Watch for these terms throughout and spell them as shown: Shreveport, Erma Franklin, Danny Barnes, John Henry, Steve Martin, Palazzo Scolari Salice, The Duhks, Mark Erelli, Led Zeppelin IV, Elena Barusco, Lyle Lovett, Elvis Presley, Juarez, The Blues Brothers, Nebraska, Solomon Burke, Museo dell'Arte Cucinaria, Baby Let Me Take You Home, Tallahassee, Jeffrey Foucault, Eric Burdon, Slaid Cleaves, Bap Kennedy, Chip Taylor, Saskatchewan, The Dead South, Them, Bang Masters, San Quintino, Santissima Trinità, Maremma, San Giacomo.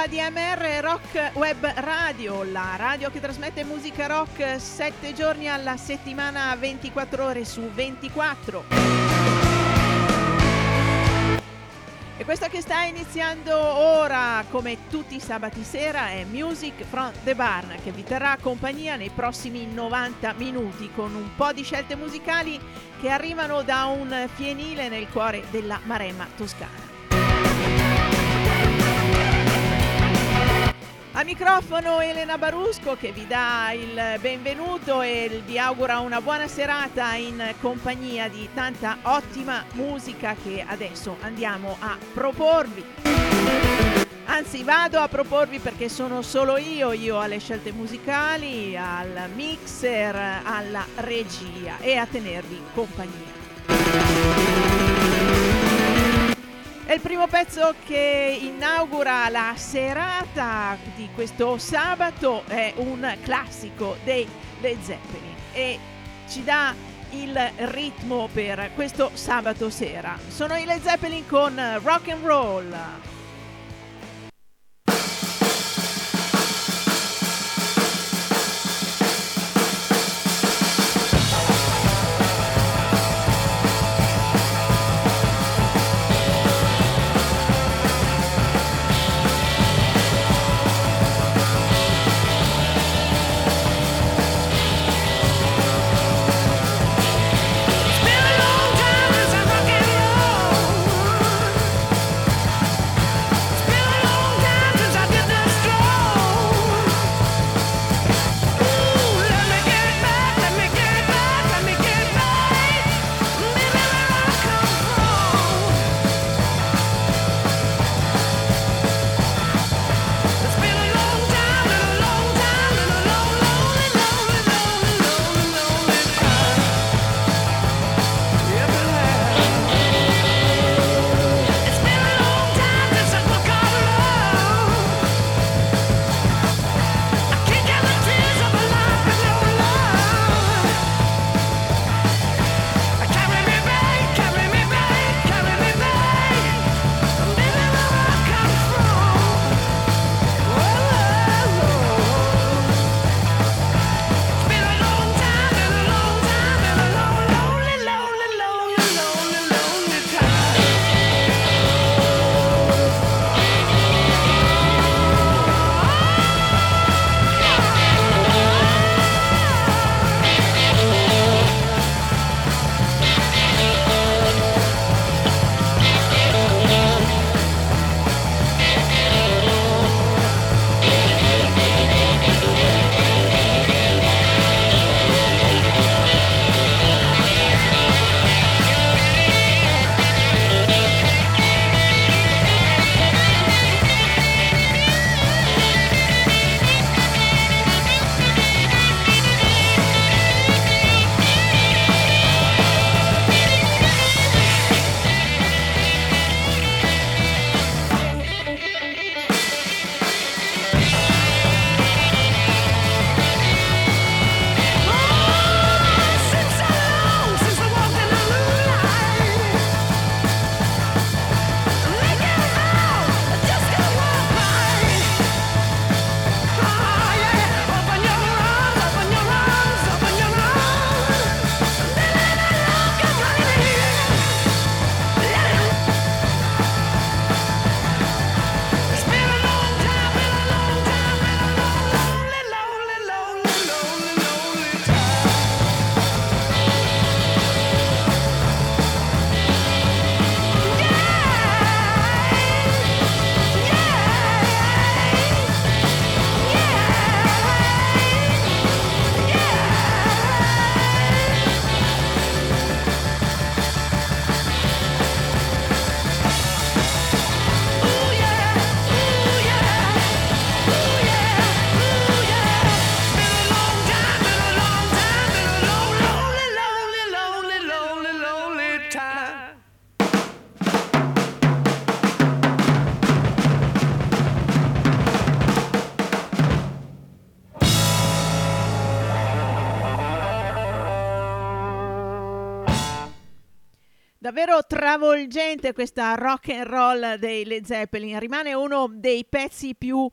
ADMR Rock Web Radio, la radio che trasmette musica rock 7 giorni alla settimana, 24 ore su 24. E questo che sta iniziando ora, come tutti i sabati sera, è Music from the Barn, che vi terrà compagnia nei prossimi 90 minuti con un po' di scelte musicali che arrivano da un fienile nel cuore della Maremma toscana. Al microfono Elena Barusco, che vi dà il benvenuto e vi augura una buona serata in compagnia di tanta ottima musica che adesso andiamo a proporvi. Anzi, vado a proporvi, perché sono solo io alle scelte musicali, al mixer, alla regia e a tenervi compagnia. È il primo pezzo che inaugura la serata di questo sabato, è un classico dei Led Zeppelin e ci dà il ritmo per questo sabato sera. Sono i Led Zeppelin con Rock and Roll. Davvero travolgente questa rock and roll dei Led Zeppelin, rimane uno dei pezzi più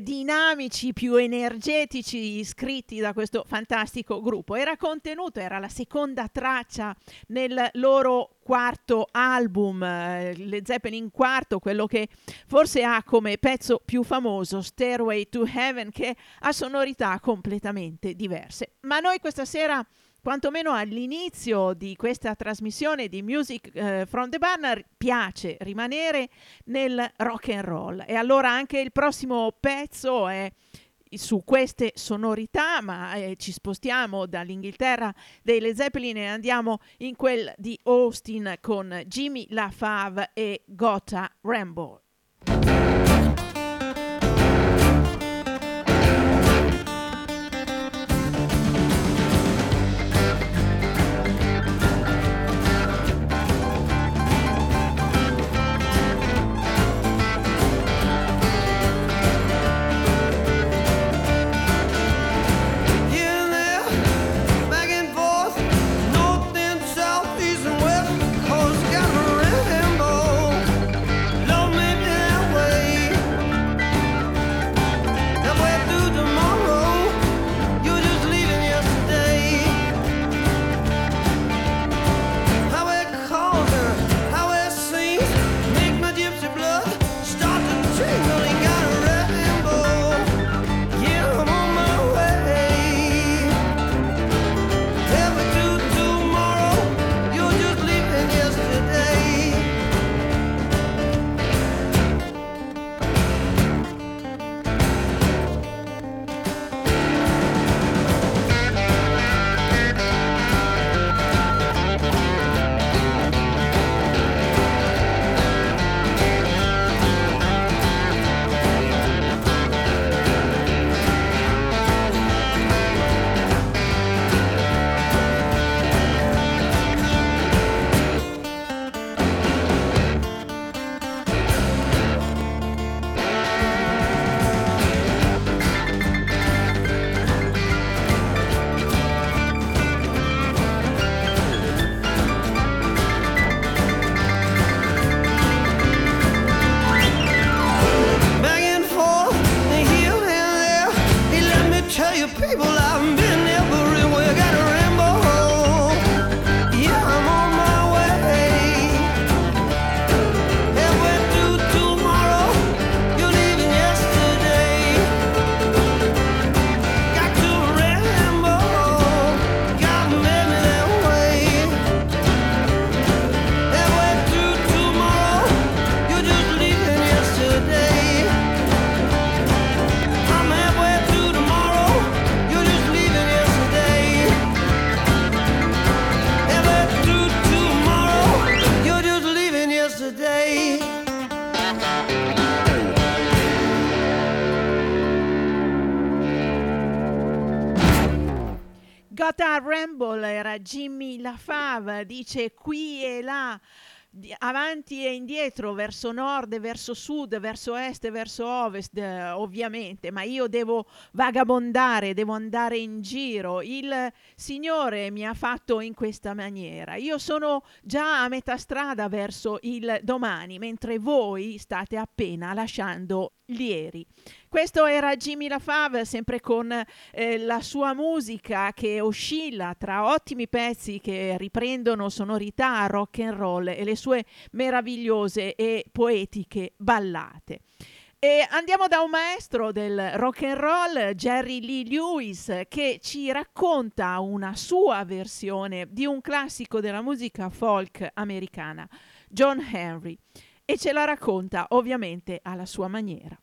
dinamici, più energetici scritti da questo fantastico gruppo. Era contenuto, era la seconda traccia nel loro quarto album, Led Zeppelin IV, quello che forse ha come pezzo più famoso Stairway to Heaven, che ha sonorità completamente diverse. Ma noi questa sera, quantomeno all'inizio di questa trasmissione di Music from the Barn, piace rimanere nel rock and roll, e allora anche il prossimo pezzo è su queste sonorità, ma ci spostiamo dall'Inghilterra dei Led Zeppelin e andiamo in quel di Austin con Jimmy LaFave e Gotta Ramble. Jimmy LaFave, dice qui e là, avanti e indietro, verso nord, verso sud, verso est, verso ovest, ovviamente, ma io devo vagabondare, devo andare in giro, il Signore mi ha fatto in questa maniera, io sono già a metà strada verso il domani, mentre voi state appena lasciando ieri. Questo era Jimmy LaFave, sempre con la sua musica che oscilla tra ottimi pezzi che riprendono sonorità rock and roll e le sue meravigliose e poetiche ballate. E andiamo da un maestro del rock and roll, Jerry Lee Lewis, che ci racconta una sua versione di un classico della musica folk americana, John Henry, e ce la racconta ovviamente alla sua maniera.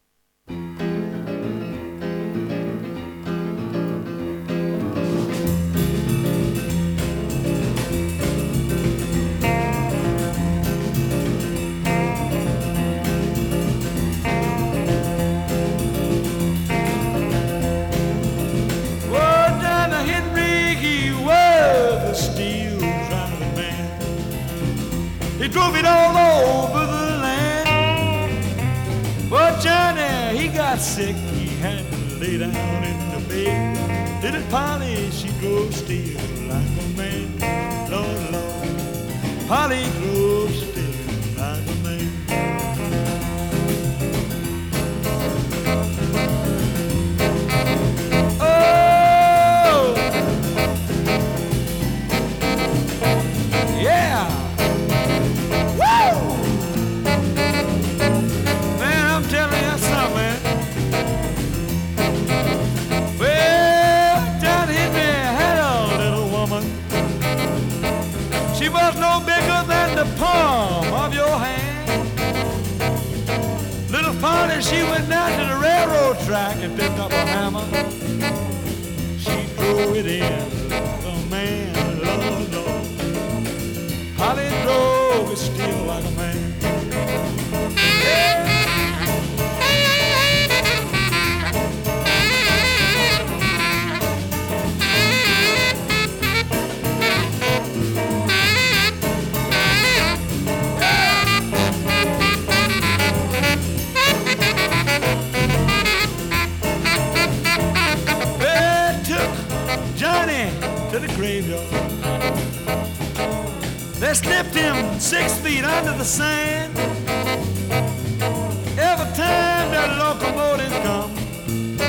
He drove it all over the land. But Johnny, he got sick. He had to lay down in the bed. Little Polly, she drove still like a man. Lord, Lord, Holly Grove still by the main. Oh, yeah, woo! Man, I'm telling you something. Well, down hit me head on, little woman. She was no big. The palm of your hand. Little Polly, she went down to the railroad track and picked up a hammer. She threw it in the man, Lord, Lord. Polly drove it still like a man. Yeah. The graveyard. They slipped him 6 feet under the sand. Every time that locomotive come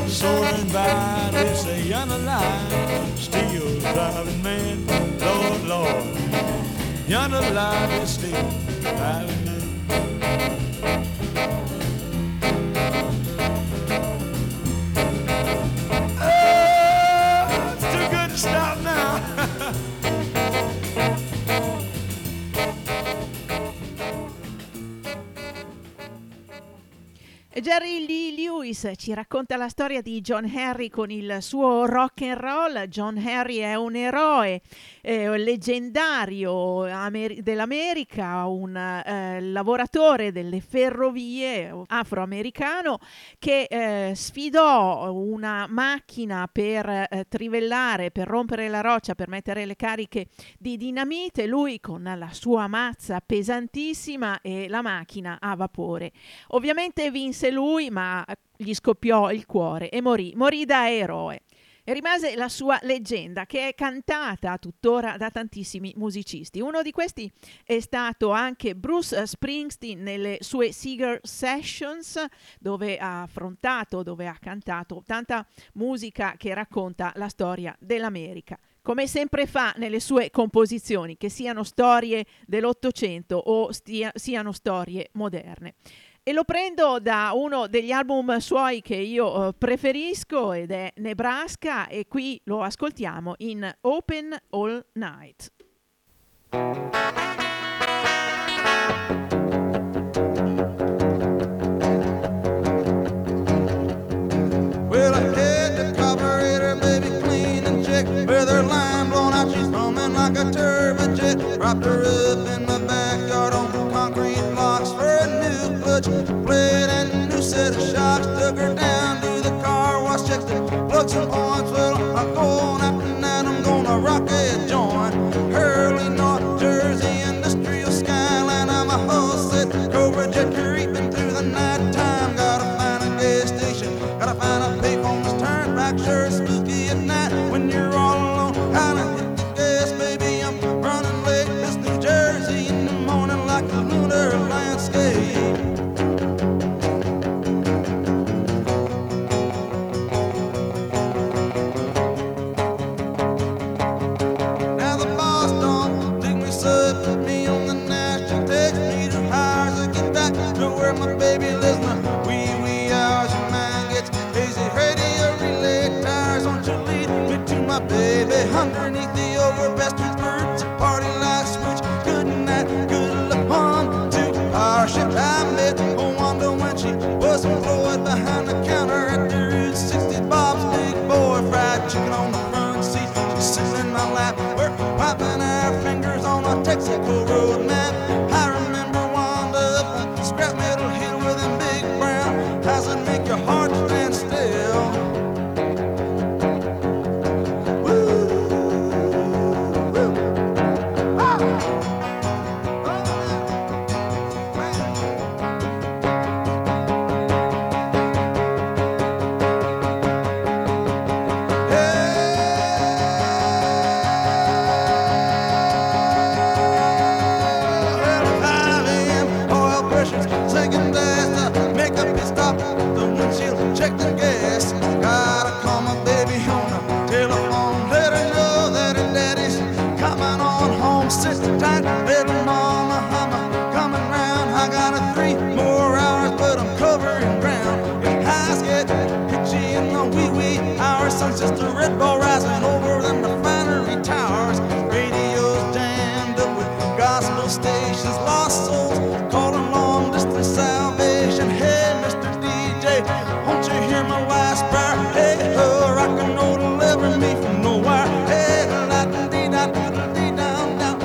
soaring by, they say, "You're alive, still driving man, Lord, Lord, you're alive, still driving man." Jerry Lee Lewis ci racconta la storia di John Henry con il suo rock and roll. John Henry è un eroe leggendario dell'America, un lavoratore delle ferrovie afroamericano che sfidò una macchina per trivellare, per rompere la roccia, per mettere le cariche di dinamite. Lui con la sua mazza pesantissima e la macchina a vapore. Ovviamente vinse lui, ma gli scoppiò il cuore e morì da eroe, e rimase la sua leggenda che è cantata tuttora da tantissimi musicisti. Uno di questi è stato anche Bruce Springsteen nelle sue Seeger Sessions, dove ha cantato tanta musica che racconta la storia dell'America, come sempre fa nelle sue composizioni, che siano storie dell'Ottocento o siano storie moderne. E lo prendo da uno degli album suoi che io preferisco, ed è Nebraska, e qui lo ascoltiamo in Open All Night. Well, I get the carburetor, baby, clean and check. Where their line blown out, she's foaming like a turbojet. Propped her up in my backyard on the concrete blocks for a new clutch. Played a new set of shocks, took her down to the car wash, checked the plugs and oils. Well, I'm going out tonight, I'm gonna rock a joint. Hurley, North Jersey, industrial skyline. I'm a whole set, Cobra jet creeping through the night time. Gotta find a gas station, gotta find a payphone that's turned back. Sure, it's spooky at night when you're all alone. How to hit the gas, baby, I'm running late. It's New Jersey in the morning like a lunar landscape. Underneath the overpass, birds and party lights switch. Good night, good luck, one, two. Our ship I met Wanda when she was employed behind the counter at the Route 60. Bob's Big Boy, fried chicken on the front seat. She's sitting in my lap. We're wiping our fingers on a Texaco road map. I remember Wanda up the scrap metal hill with them big brown eyes that make your heart stand still. 3 more hours, but I'm covering ground. If highs get pitchy in the wee wee hours, sun's just a red ball rising over them refinery towers. Radio's jammed up with gospel stations, lost souls calling long distance salvation. Hey, Mr. DJ, won't you hear my wife's prayer? Hey, her rock and roll deliver me from nowhere. Hey, la da dee da da dee down down.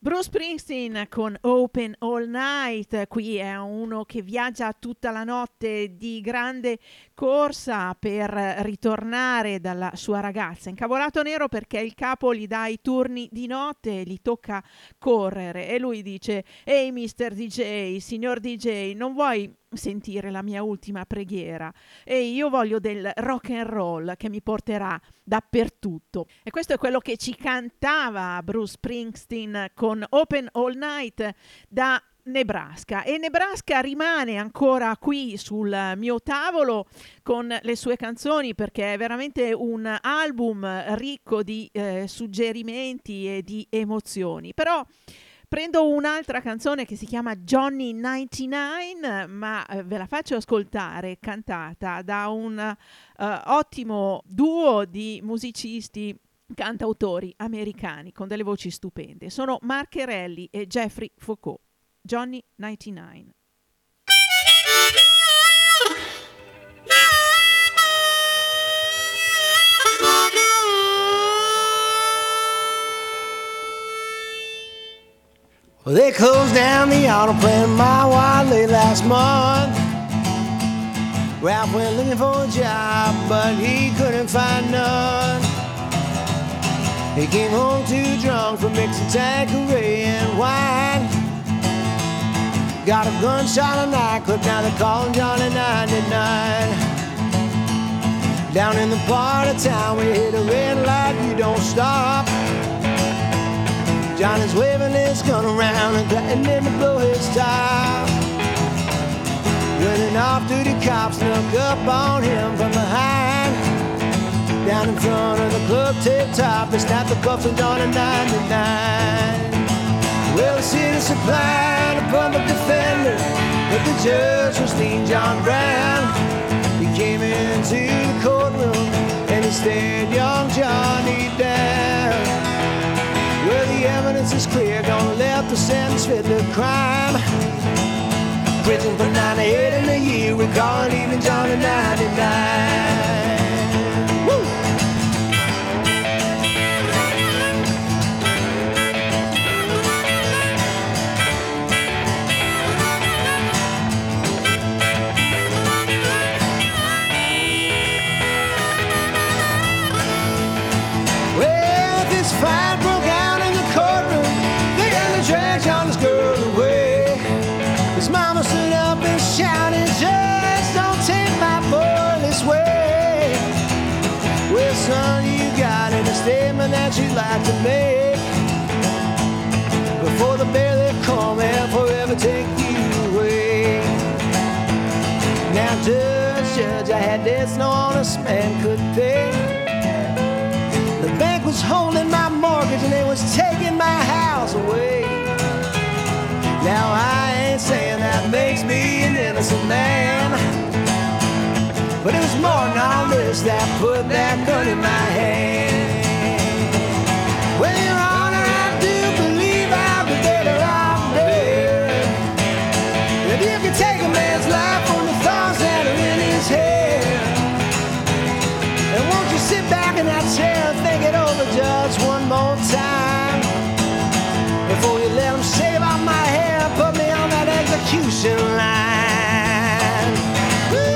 Bruce Springsteen con Open All Night. Qui è uno che viaggia tutta la notte di grande corsa per ritornare dalla sua ragazza, incavolato nero perché il capo gli dà i turni di notte e gli tocca correre, e lui dice: ehi mister DJ, signor DJ, non vuoi sentire la mia ultima preghiera? E io voglio del rock and roll che mi porterà dappertutto. E questo è quello che ci cantava Bruce Springsteen con Open All Night da Nebraska. E Nebraska rimane ancora qui sul mio tavolo con le sue canzoni, perché è veramente un album ricco di suggerimenti e di emozioni. Però prendo un'altra canzone che si chiama Johnny 99, ma ve la faccio ascoltare cantata da un ottimo duo di musicisti cantautori americani con delle voci stupende. Sono Mark Erelli e Jeffrey Foucault. Johnny 99. Well, they closed down the auto plant in my wild late last month. Ralph went looking for a job, but he couldn't find none. He came home too drunk from mixing Tanqueray and wine. Got a gunshot in a nightclub, now they're calling Johnny 99. Down in the part of town where you hit a red light, you don't stop. Johnny's waving his gun around and threatening to blow his top. When an off-duty cop snuck up on him from behind. Down in front of the club tip-top, they snapped the cuffs on Johnny 99. Well, the city supplied a public defender, but the judge was Dean John Brown. He came into the courtroom and he stared young Johnny down. Well, the evidence is clear, gonna let the sentence fit the crime. Prison for 98 in a year, we call it even Johnny 99. Woo! That you'd like to make before the bear that come and forever take you away. Now judge, I had debts no honest man could pay. The bank was holding my mortgage and they was taking my house away. Now I ain't saying that makes me an innocent man, but it was more than all this that put that gun in my hand. Well, Your Honor, I do believe I'll be dead or I'm dead. And if you take a man's life on the thoughts that are in his head, and won't you sit back in that chair and think it over, Judge, one more time, before you let him shave off my hair and put me on that execution line. Woo!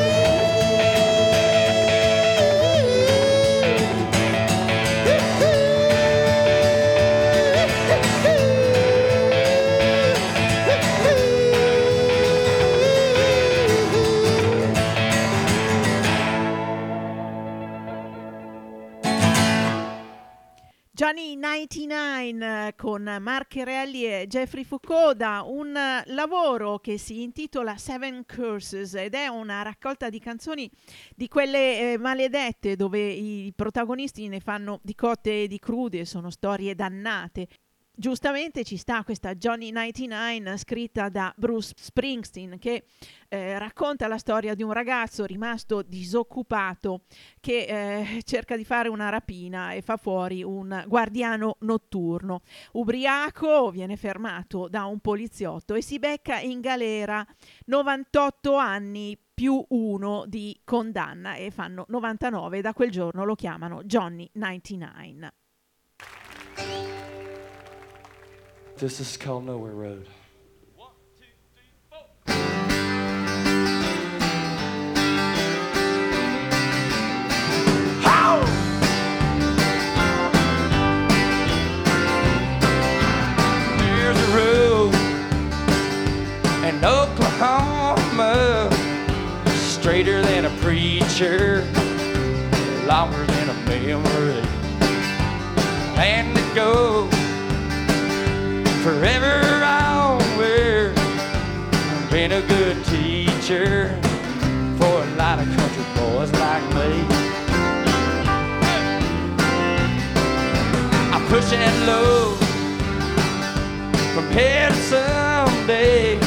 Johnny 99 con Mark Erelli e Jeffrey Foucault da un lavoro che si intitola Seven Curses ed è una raccolta di canzoni di quelle maledette, dove i protagonisti ne fanno di cotte e di crude, sono storie dannate. Giustamente ci sta questa Johnny 99 scritta da Bruce Springsteen che racconta la storia di un ragazzo rimasto disoccupato che cerca di fare una rapina e fa fuori un guardiano notturno. Ubriaco, viene fermato da un poliziotto e si becca in galera 98 anni più uno di condanna e fanno 99. Da quel giorno lo chiamano Johnny 99. This is called Nowhere Road. 1, 2, 3, 4. How? There's a road in Oklahoma, straighter than a preacher, longer than a memory, and it goes forever onward. Been a good teacher for a lot of country boys like me. I'm pushing low from here to someday.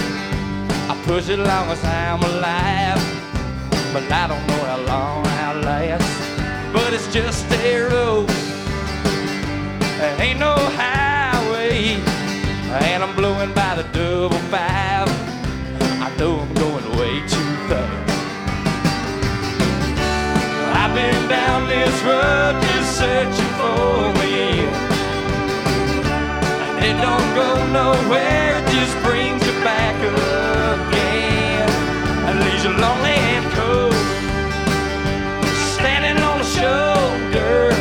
I push it long as I'm alive, but I don't know how long I'll last. But it's just a road, there ain't no highway. And I'm blowing by the 555. I know I'm going way too fast. I've been down this road just searching for me, and it don't go nowhere, it just brings you back again. And leaves you lonely and cold, standing on the shoulder,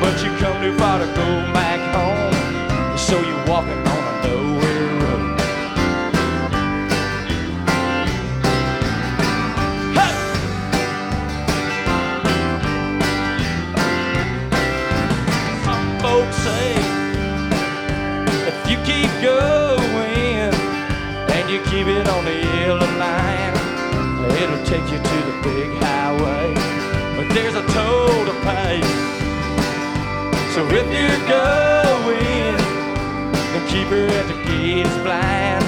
but you come too far to go back home, so you're walking on nowhere road. Hey! Some folks say if you keep going and you keep it on the yellow line, it'll take you to the big highway. But there's a toll to pay, so if you're going, the keeper at the gate is blind,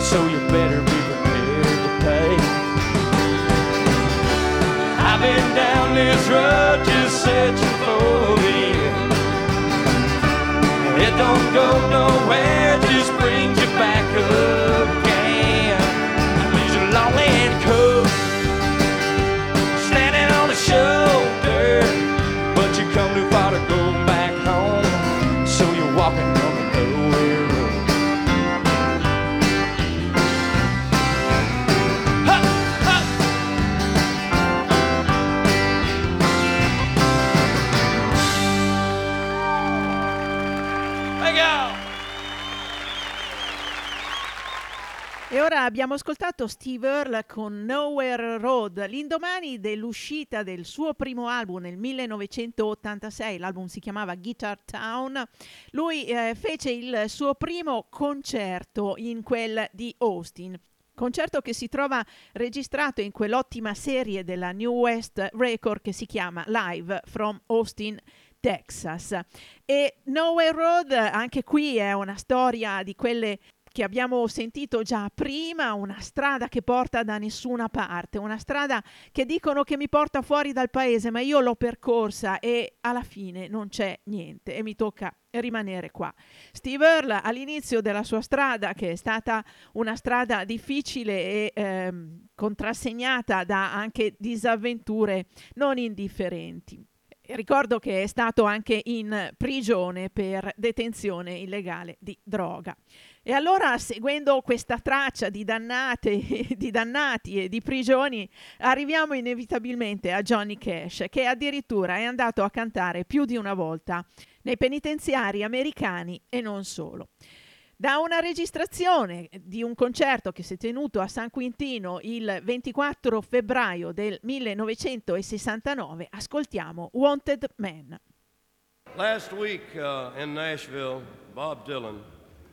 so you better be prepared to pay. I've been down this road just searching for you. It don't go nowhere, just brings you back again. Leaves you lonely and cold, standing on the shoulder, but you come too far to go back home, so you're walking on the nowhere road. Ha, ha. E ora abbiamo ascoltato Steve Earle con Nowhere Road. L'indomani dell'uscita del suo primo album nel 1986, l'album si chiamava Guitar Town, lui fece il suo primo concerto in quel di Austin. Concerto che si trova registrato in quell'ottima serie della New West Record che si chiama Live from Austin, Texas. E Nowhere Road, anche qui è una storia di quelle che abbiamo sentito già prima, una strada che porta da nessuna parte, una strada che dicono che mi porta fuori dal paese, ma io l'ho percorsa e alla fine non c'è niente e mi tocca rimanere qua. Steve Earle all'inizio della sua strada, che è stata una strada difficile e contrassegnata da anche disavventure non indifferenti. Ricordo che è stato anche in prigione per detenzione illegale di droga. E allora, seguendo questa traccia di dannati e di prigioni, arriviamo inevitabilmente a Johnny Cash, che addirittura è andato a cantare più di una volta nei penitenziari americani e non solo. Da una registrazione di un concerto che si è tenuto a San Quintino il 24 febbraio del 1969, ascoltiamo Wanted Man. Last week in Nashville, Bob Dylan,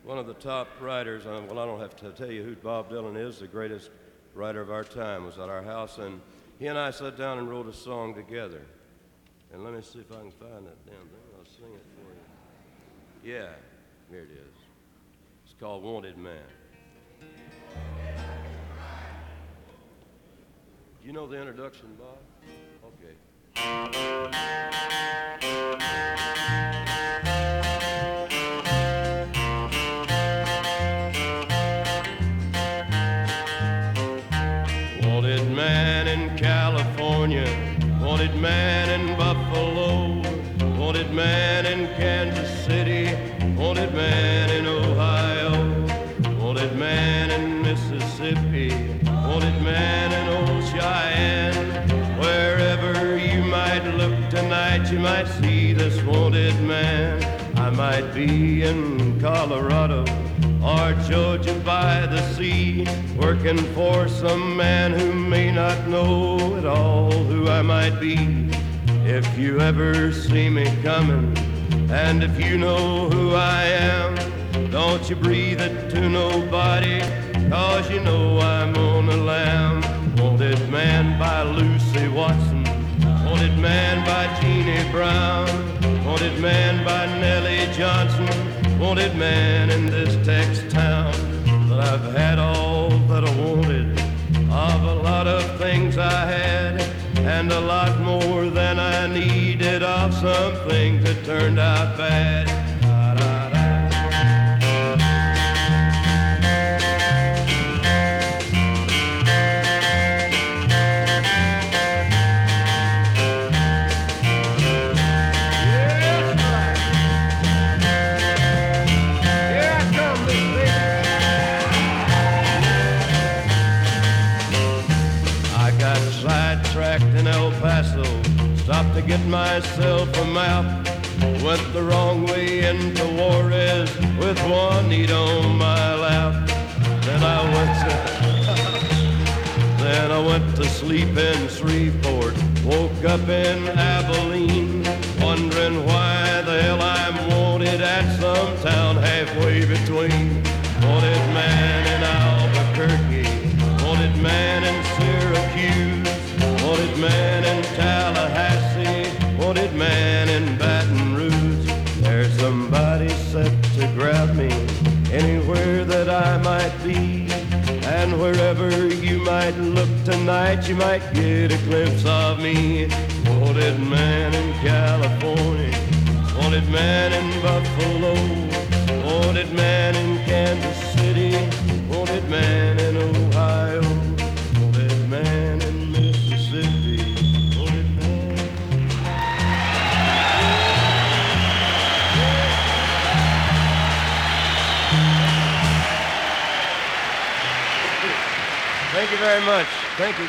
one of the top writers, well, I don't have to tell you who Bob Dylan is, the greatest writer of our time, was at our house, and he and I sat down and wrote a song together. And let me see if I can find that damn thing. I'll sing it for you. Yeah, here it is. It's called Wanted Man. You know the introduction, Bob? Okay. Wanted man in California, wanted man in Buffalo, wanted man in Kansas City, wanted man in Ohio, wanted man in Mississippi, wanted man in Old Cheyenne. Wherever you might look tonight, you might see this wanted man. I might be in Colorado or Georgia by the sea, working for some man who may not know at all who I might be. If you ever see me coming, and if you know who I am, don't you breathe it to nobody, 'cause you know I'm on a lamb. Wanted man by Lucy Watson, wanted man by Jeannie Brown, wanted man by Nellie Johnson, wanted man in this Tex town. But I've had all that I wanted, of a lot of things I had, and a lot more than I needed, of some things that turned out bad. Stopped to get myself a map, went the wrong way into Juarez with Juanita on my lap. Then I went to sleep in Shreveport, woke up in Abilene, wondering why the hell I'm wanted at some town halfway between. Wanted man in Albuquerque, wanted man in Syracuse, wanted man in Tallahassee, wanted man in Baton Rouge. There's somebody set to grab me anywhere that I might be, and wherever you might look tonight, you might get a glimpse of me. Wanted man in California, wanted man in Buffalo, wanted man in Kansas City, wanted man in Ohio, wanted man in Mississippi. Thank you very much. Thank you,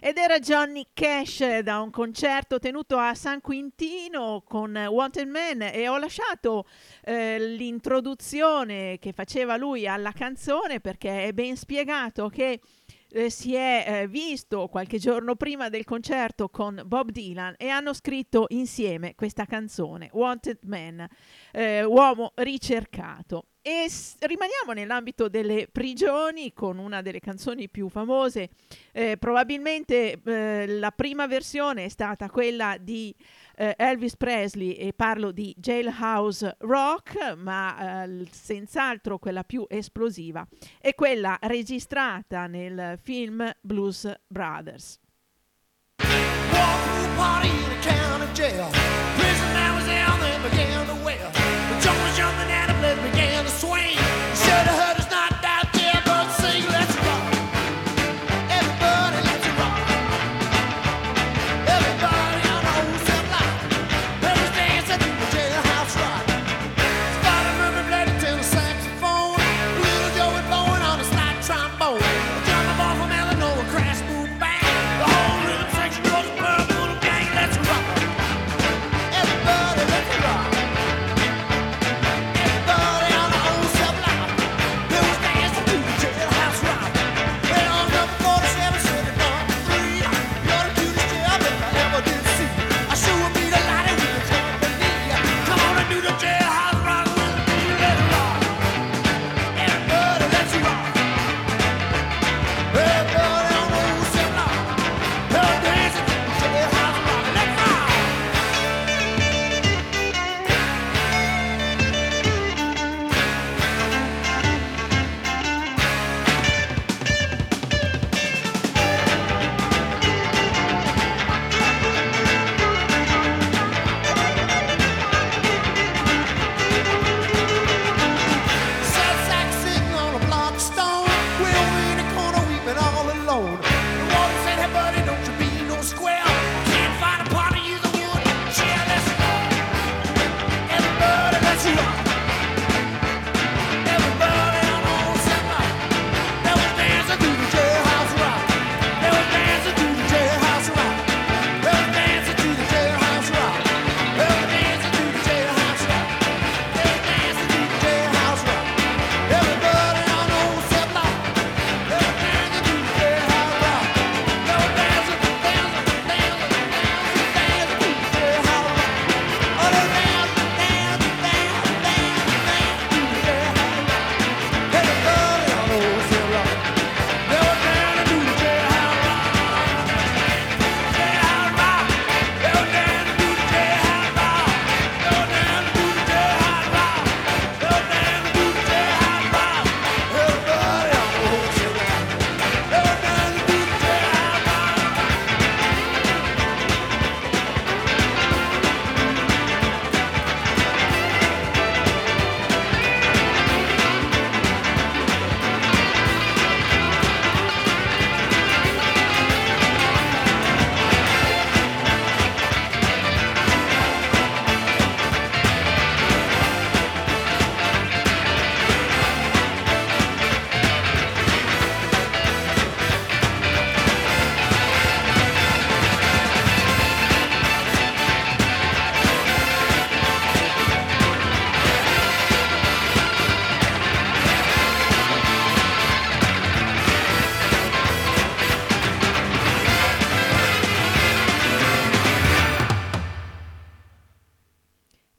ed era Johnny Cash da un concerto tenuto a San Quintino con Wanted Man, e ho lasciato l'introduzione che faceva lui alla canzone perché è ben spiegato che si è visto qualche giorno prima del concerto con Bob Dylan e hanno scritto insieme questa canzone, Wanted Man, uomo ricercato. E rimaniamo nell'ambito delle prigioni con una delle canzoni più famose, probabilmente la prima versione è stata quella di Elvis Presley, e parlo di Jailhouse Rock, ma senz'altro quella più esplosiva è quella registrata nel film Blues Brothers. Began to swing. Should have heard us knocked out there, but sing, let's rock. Everybody, let's rock. Everybody on the whole set line. Let us dance at the Jailhouse Rock. Started moving bloody to the saxophone. Little Joey blowing on the slide trombone. The drummer ball from Illinois, crash boom bang. The whole rhythm section goes, boom, boom, gang, let's rock.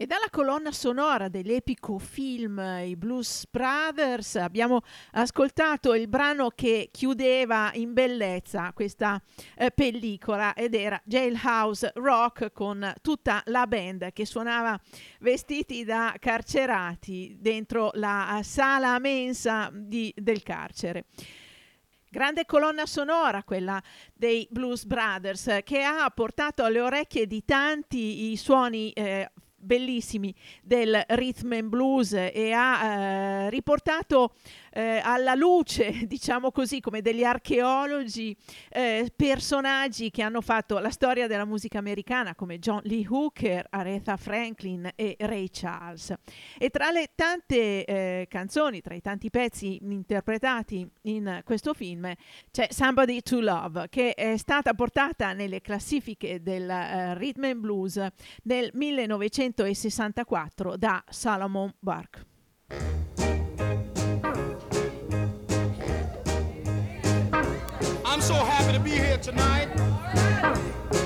dalla colonna sonora dell'epico film I Blues Brothers abbiamo ascoltato il brano che chiudeva in bellezza questa pellicola, ed era Jailhouse Rock, con tutta la band che suonava vestiti da carcerati dentro la sala mensa del carcere. Grande colonna sonora quella dei Blues Brothers, che ha portato alle orecchie di tanti i suoni bellissimi del rhythm and blues, e ha riportato alla luce, diciamo così, come degli archeologi, personaggi che hanno fatto la storia della musica americana come John Lee Hooker, Aretha Franklin e Ray Charles. E tra le tante canzoni, tra i tanti pezzi interpretati in questo film, c'è Somebody to Love, che è stata portata nelle classifiche del rhythm and blues nel 1964 da Solomon Burke. I'm so happy to be here tonight.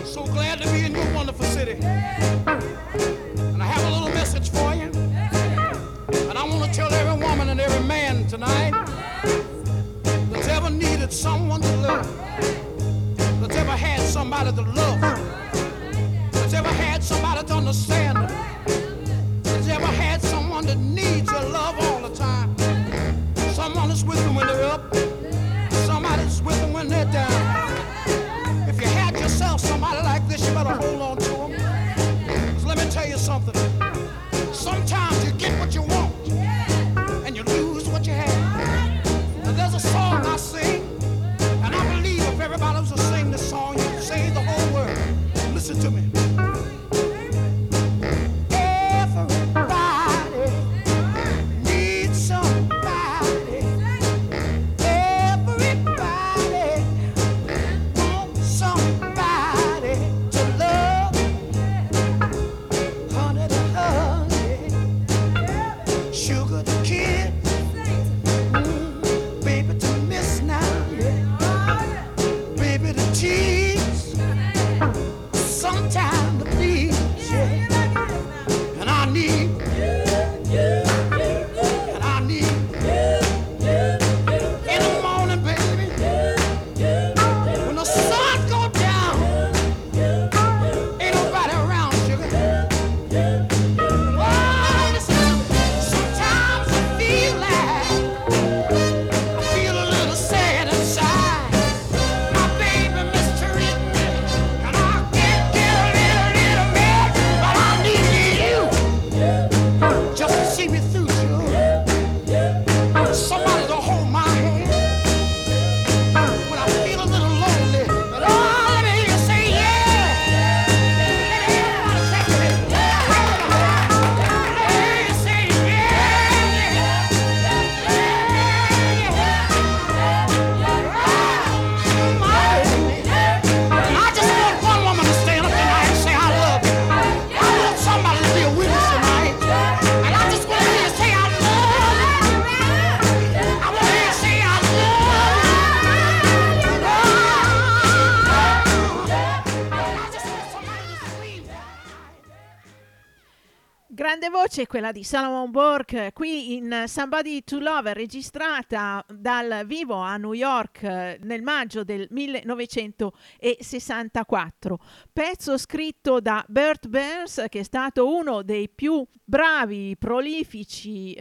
So glad to be in your wonderful city. And I have a little message for you. And I want to tell every woman and every man tonight that's ever needed someone to love, that's ever had somebody to love, ever had somebody to understand them, has ever had someone that needs your love all the time, someone that's with them when they're up, somebody that's with them when they're down. If you had yourself somebody like this, you better hold on to them, because let me tell you something, sometimes you get what you want and you lose what you have. And there's a song I sing, and I believe if everybody was to sing this song, you'd save the whole world. Listen to me. Voce quella di Solomon Burke qui in Somebody to Love, registrata dal vivo a New York nel maggio del 1964, pezzo scritto da Bert Berns, che è stato uno dei più bravi, prolifici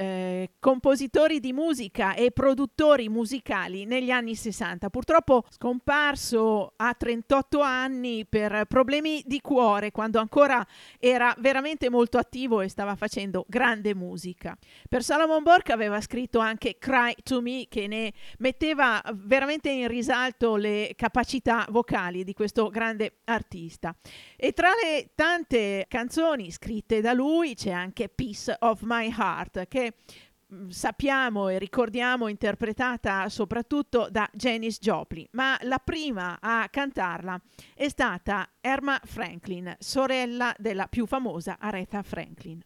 compositori di musica e produttori musicali negli anni 60, purtroppo scomparso a 38 anni per problemi di cuore, quando ancora era veramente molto attivo e stava facendo grande musica. Per Solomon Burke aveva scritto anche Cry To Me, che ne metteva veramente in risalto le capacità vocali di questo grande artista. E tra le tante canzoni scritte da lui c'è anche Piece of My Heart, che sappiamo e ricordiamo interpretata soprattutto da Janis Joplin, ma la prima a cantarla è stata Erma Franklin, sorella della più famosa Aretha Franklin.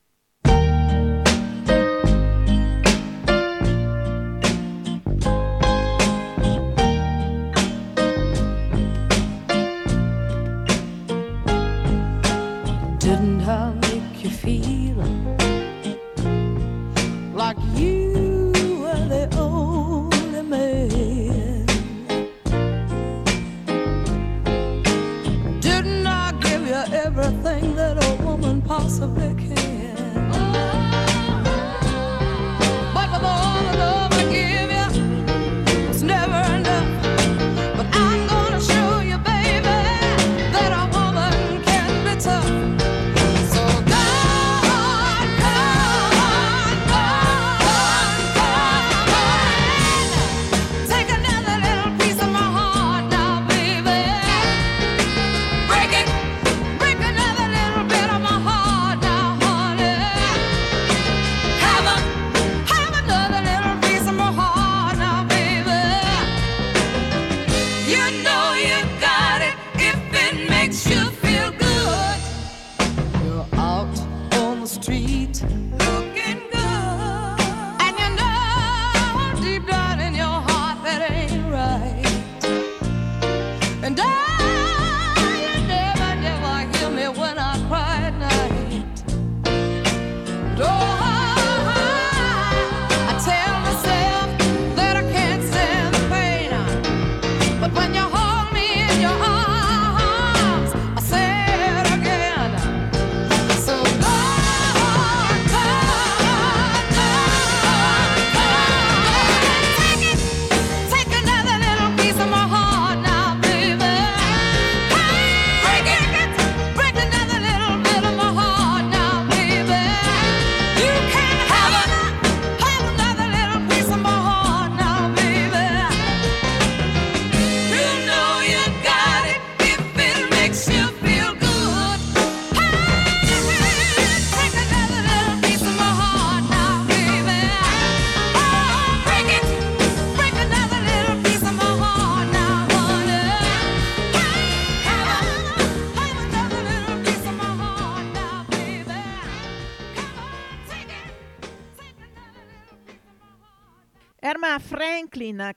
Didn't I make you feeling like you were the only man. Didn't I give you everything that a woman possibly can? But with all the love I give you, it's never enough. But I'm gonna show you, baby, that a woman can be tough.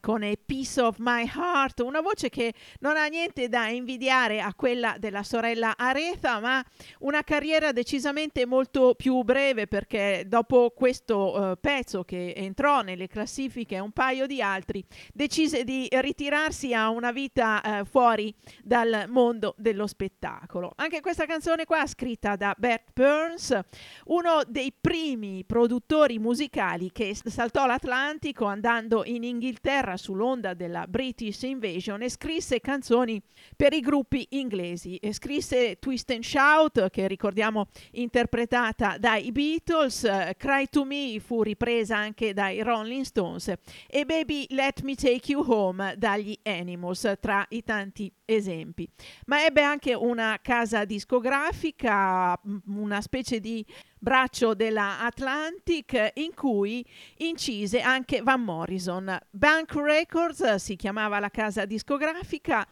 Con a Piece of My Heart, una voce che non ha niente da invidiare a quella della sorella Aretha, ma una carriera decisamente molto più breve, perché dopo questo pezzo, che entrò nelle classifiche e un paio di altri, decise di ritirarsi a una vita fuori dal mondo dello spettacolo. Anche questa canzone qua, scritta da Bert Berns, uno dei primi produttori musicali che saltò l'Atlantico andando in Inghilterra sull'onda della British Invasion, e scrisse canzoni per i gruppi inglesi. E scrisse Twist and Shout, che ricordiamo interpretata dai Beatles, Cry To Me fu ripresa anche dai Rolling Stones, e Baby Let Me Take You Home dagli Animals, tra i tanti esempi. Ma ebbe anche una casa discografica, una specie di braccio della Atlantic, in cui incise anche Van Morrison. Bang Records si chiamava la casa discografica,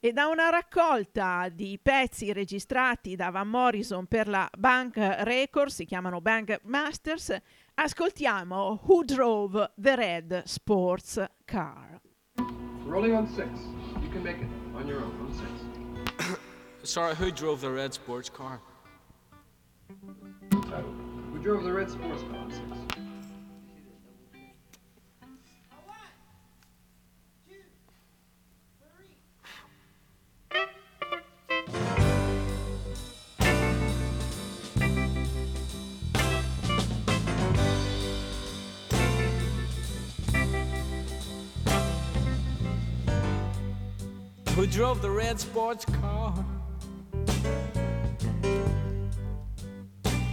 e da una raccolta di pezzi registrati da Van Morrison per la Bang Records, si chiamano Bang Masters, ascoltiamo Who Drove the Red Sports Car. Rolling on six, you can make it on your own on six. Sorry, who drove the red sports car? Oh, who drove the red sports car on six? Who drove the red sports car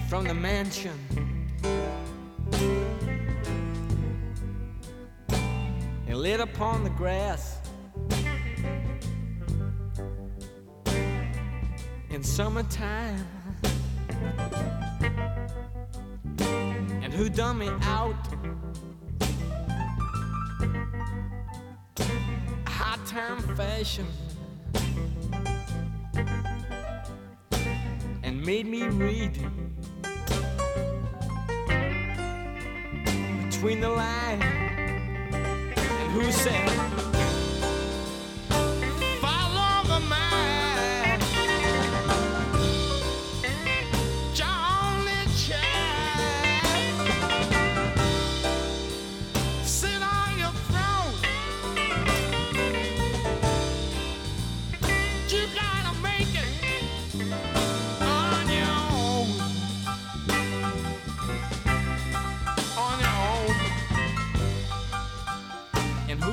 from the mansion and lit upon the grass in summertime? And who done me out? High-term fashion and made me read between the lines. And who said follow the man, John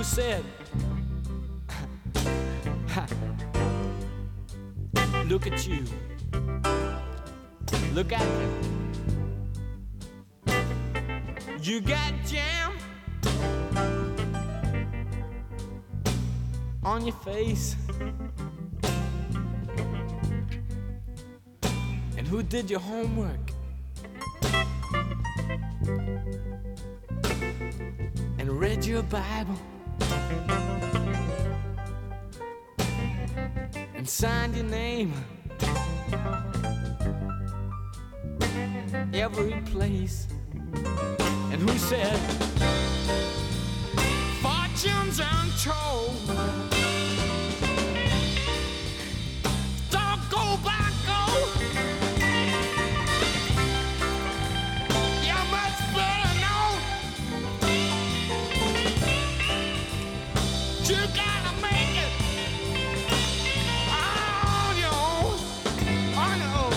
said, look at you, look at you, you got jam on your face, and who did your homework, and read your Bible, and signed your name every place, and who said fortunes untold don't go by gold, you must better know you gotta make it on your own, on your own.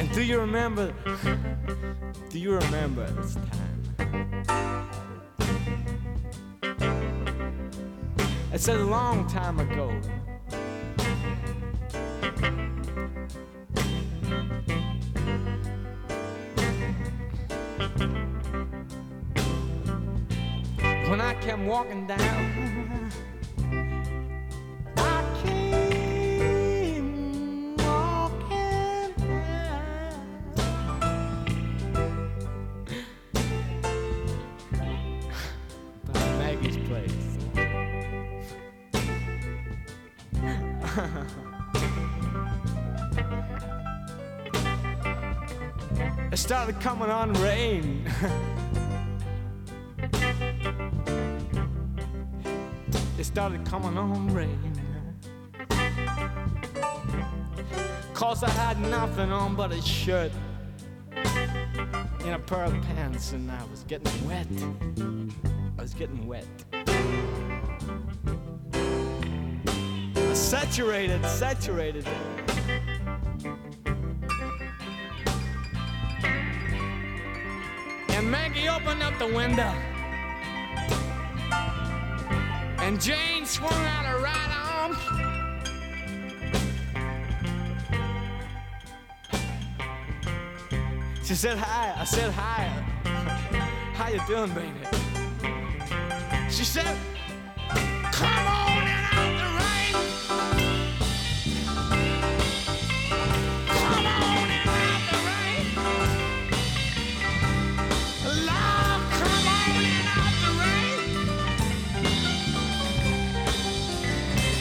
And do you remember this time? It's a long time ago. When I came walking down, I came walking down by Maggie's place. It started coming on rain. It started coming on rain, 'cause I had nothing on but a shirt and a pair of pants, and I was getting wet. I was getting wet. I saturated. And Maggie opened up the window, and Jane swung out her right arm, she said hi. I said hi, how you doing, baby? She said, come on in out the rain, come on in out the rain, love, come on in out the rain,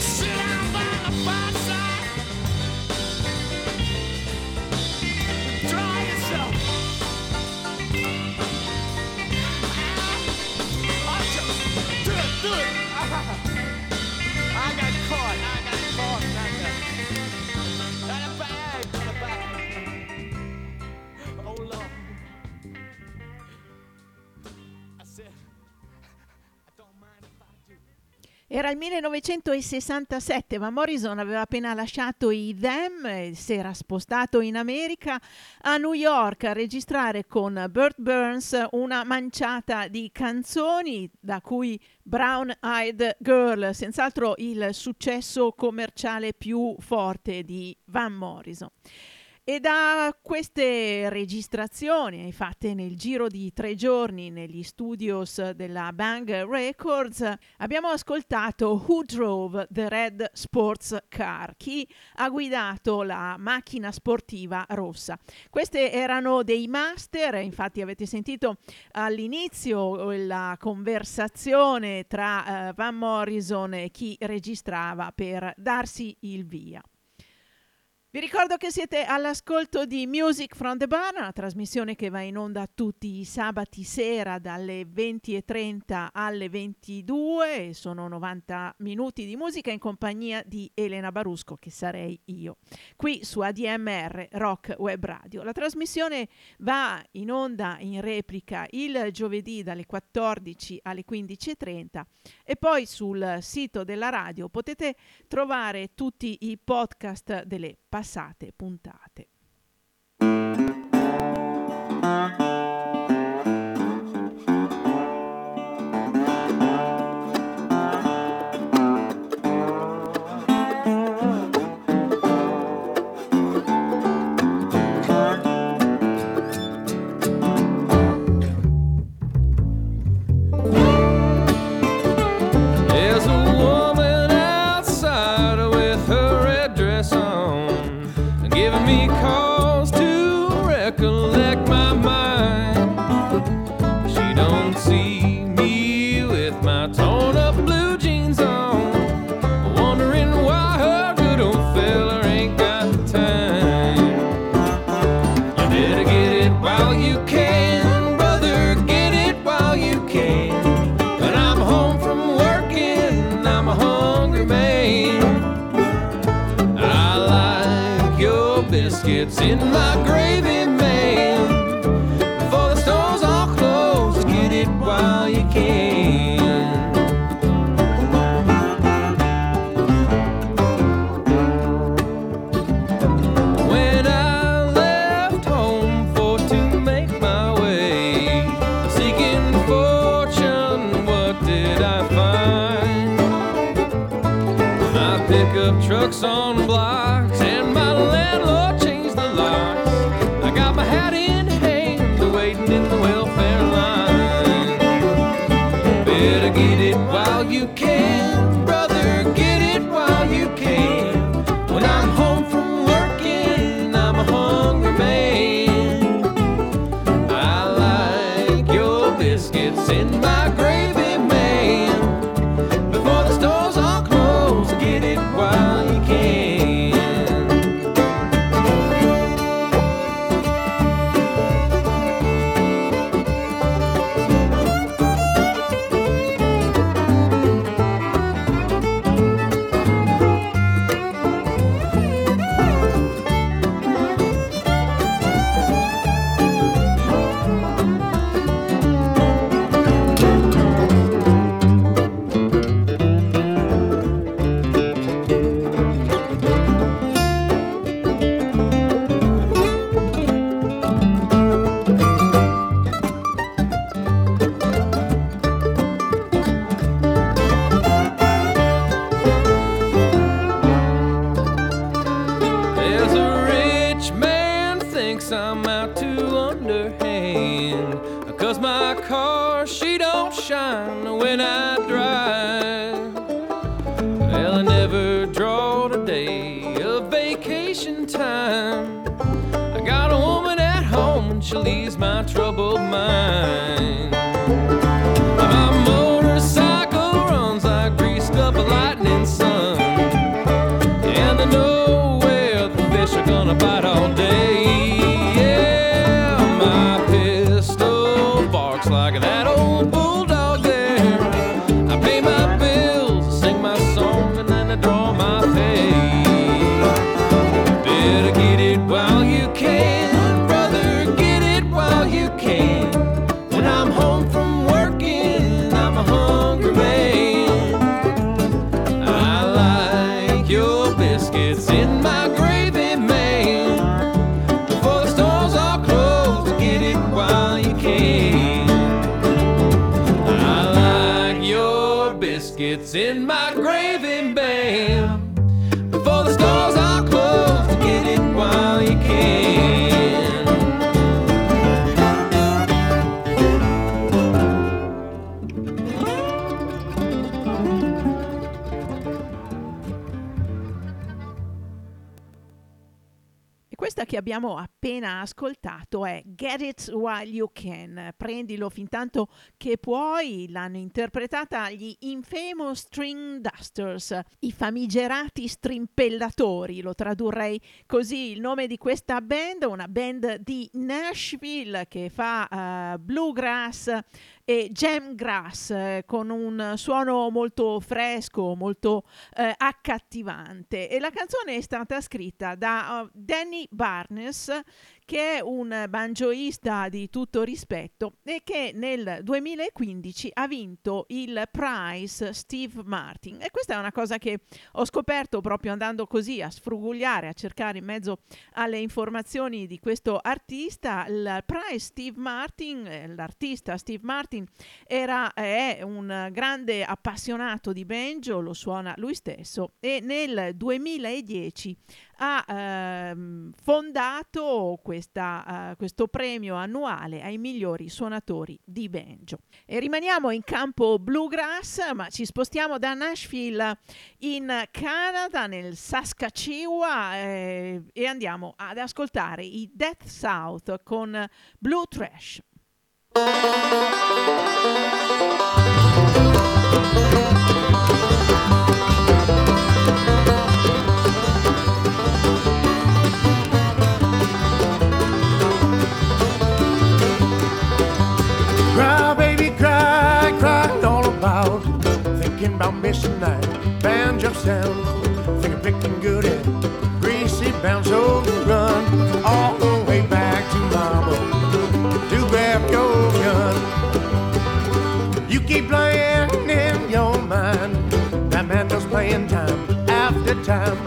sit down by the fireside, dry yourself. Do it. I got caught. Oh, Lord. I said, I don't mind if I do. Era il 1967, ma Morrison aveva appena lasciato i Them e si era spostato in America, a New York, a registrare con Bert Berns una manciata di canzoni, da cui Brown Eyed Girl, senz'altro il successo commerciale più forte di Van Morrison. E da queste registrazioni fatte nel giro di 3 giorni negli studios della Bang Records abbiamo ascoltato Who Drove the Red Sports Car? Chi ha guidato la macchina sportiva rossa? Queste erano dei master, infatti avete sentito all'inizio la conversazione tra Van Morrison e chi registrava per darsi il via. Vi ricordo che siete all'ascolto di Music from the Barn, una trasmissione che va in onda tutti i sabati sera dalle 20:30 alle 22. Sono 90 minuti di musica in compagnia di Elena Barusco, che sarei io, qui su ADMR Rock Web Radio. La trasmissione va in onda in replica il giovedì dalle 14 alle 15:30 e poi sul sito della radio potete trovare tutti i podcast delle passate puntate. It's in my gravy, man. Before the stores all close, get it while you can. When I left home for to make my way, seeking fortune, what did I find? I pick up trucks on blocks and my landlord changed. I got my hat in hand, waiting in the welfare line. Better get it while you can, brother, get it while you can. When I'm home from working, I'm a hungry man. I like your biscuits in my gravy, man. Before the stores all close, get it while you can. Better get it while you can, brother, get it while you can. che abbiamo appena ascoltato è Get It While You Can, prendilo fintanto che puoi, l'hanno interpretata gli Infamous String Dusters, i famigerati strimpellatori, lo tradurrei così il nome di questa band, una band di Nashville che fa bluegrass e jamgrass con un suono molto fresco, molto accattivante, e la canzone è stata scritta da Danny Barnes, che è un banjoista di tutto rispetto e che nel 2015 ha vinto il Prize Steve Martin. E questa è una cosa che ho scoperto proprio andando così a sfrugugliare, a cercare in mezzo alle informazioni di questo artista. Il Prize Steve Martin, l'artista Steve Martin è un grande appassionato di banjo, lo suona lui stesso, e nel 2010 ha fondato questo premio annuale ai migliori suonatori di banjo. E rimaniamo in campo bluegrass, ma ci spostiamo da Nashville in Canada, nel Saskatchewan, e andiamo ad ascoltare i Death South con Blue Trash. Thinking about missing night, banjo sound. Thinking picking good at greasy bounce overrun. All the way back to mama to grab your gun. You keep playing in your mind. That man does playing time after time.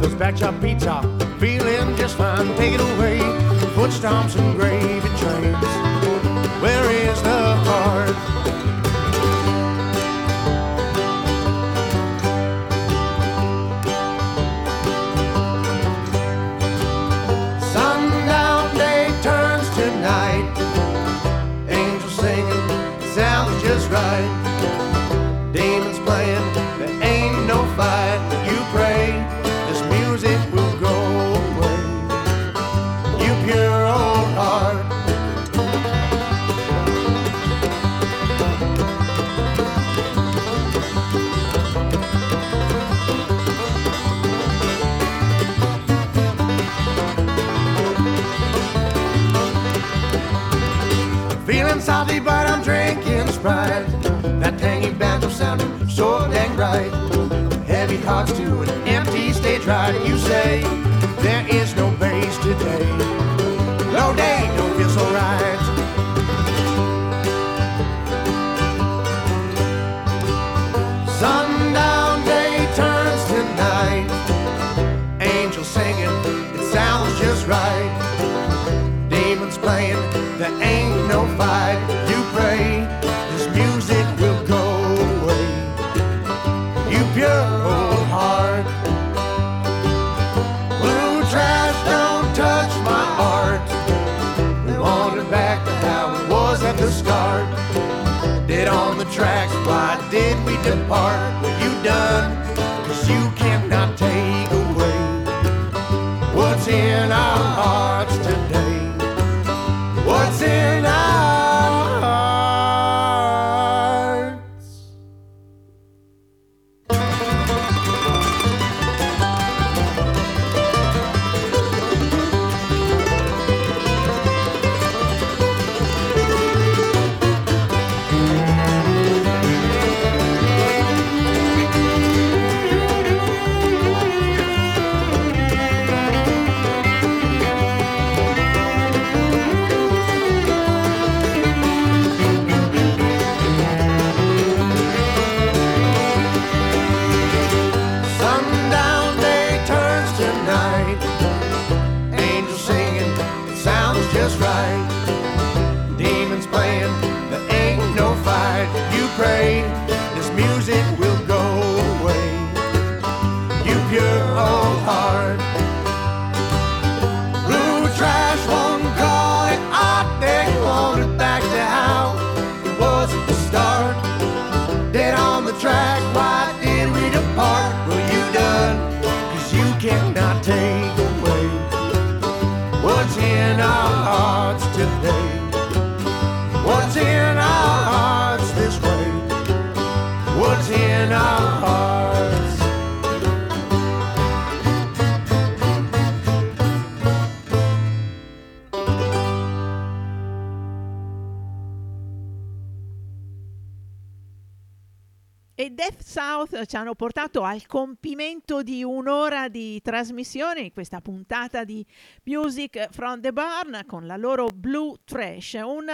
Those backshot beats are feeling just fine. Take it away, foot stomps and gravy trains. Where is the heart? Right. Demons playing, there ain't no fight. You pray, this music will go away. You pure old heart. Feeling salty, but I'm drinking Sprite. That tangy banjo sounding so dang right. Heavy hearts to an empty stage ride. You say there is no bass today. No day don't feel so right. Sundown day turns to night. Angels singing, it sounds just right. Demons playing, there ain't no fight. You pray. Dead on the tracks, why did we depart? Were you done? 'Cause you cannot take away what's in our hearts today. What's in our take away E Death South ci hanno portato al compimento di un'ora di trasmissione in questa puntata di Music from the Barn con la loro Blue Trash, un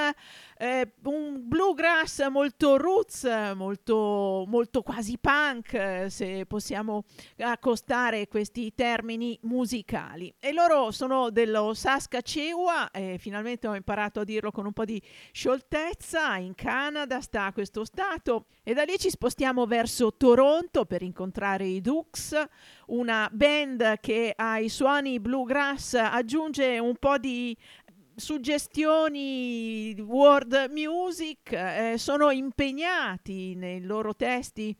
bluegrass molto roots, molto quasi punk, se possiamo accostare questi termini musicali. E loro sono dello Saskatchewan, finalmente ho imparato a dirlo con un po' di scioltezza, in Canada sta questo stato, e da lì ci spostiamo verso Toronto per incontrare i Duhks, una band che ai suoni bluegrass aggiunge un po' di suggestioni world music, sono impegnati nei loro testi,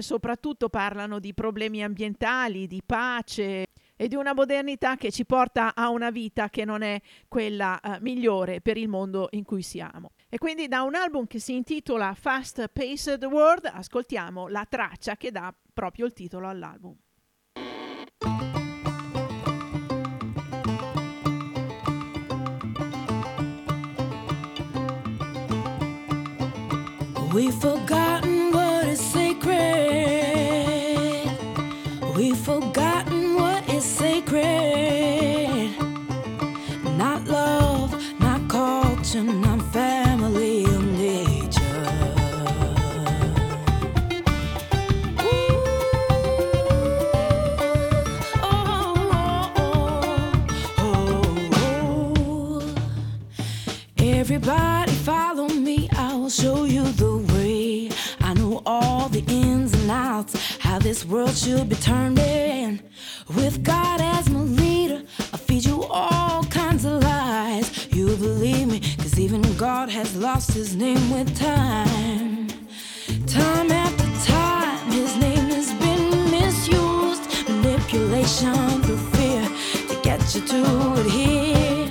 soprattutto parlano di problemi ambientali, di pace e di una modernità che ci porta a una vita che non è quella migliore per il mondo in cui siamo. E quindi da un album che si intitola Fast Paced World ascoltiamo la traccia che dà proprio il titolo all'album. We've forgotten what is sacred. We've forgotten what is sacred. Not love, not culture, not family or nature. Ooh, oh, oh, oh, oh, oh. Everybody follow me, I will show you the way. I know all the ins and outs, how this world should be turned in. With God as my leader, I feed you all kinds of lies. You believe me, cause even God has lost his name with time. Time after time, his name has been misused. Manipulation through fear to get you to adhere.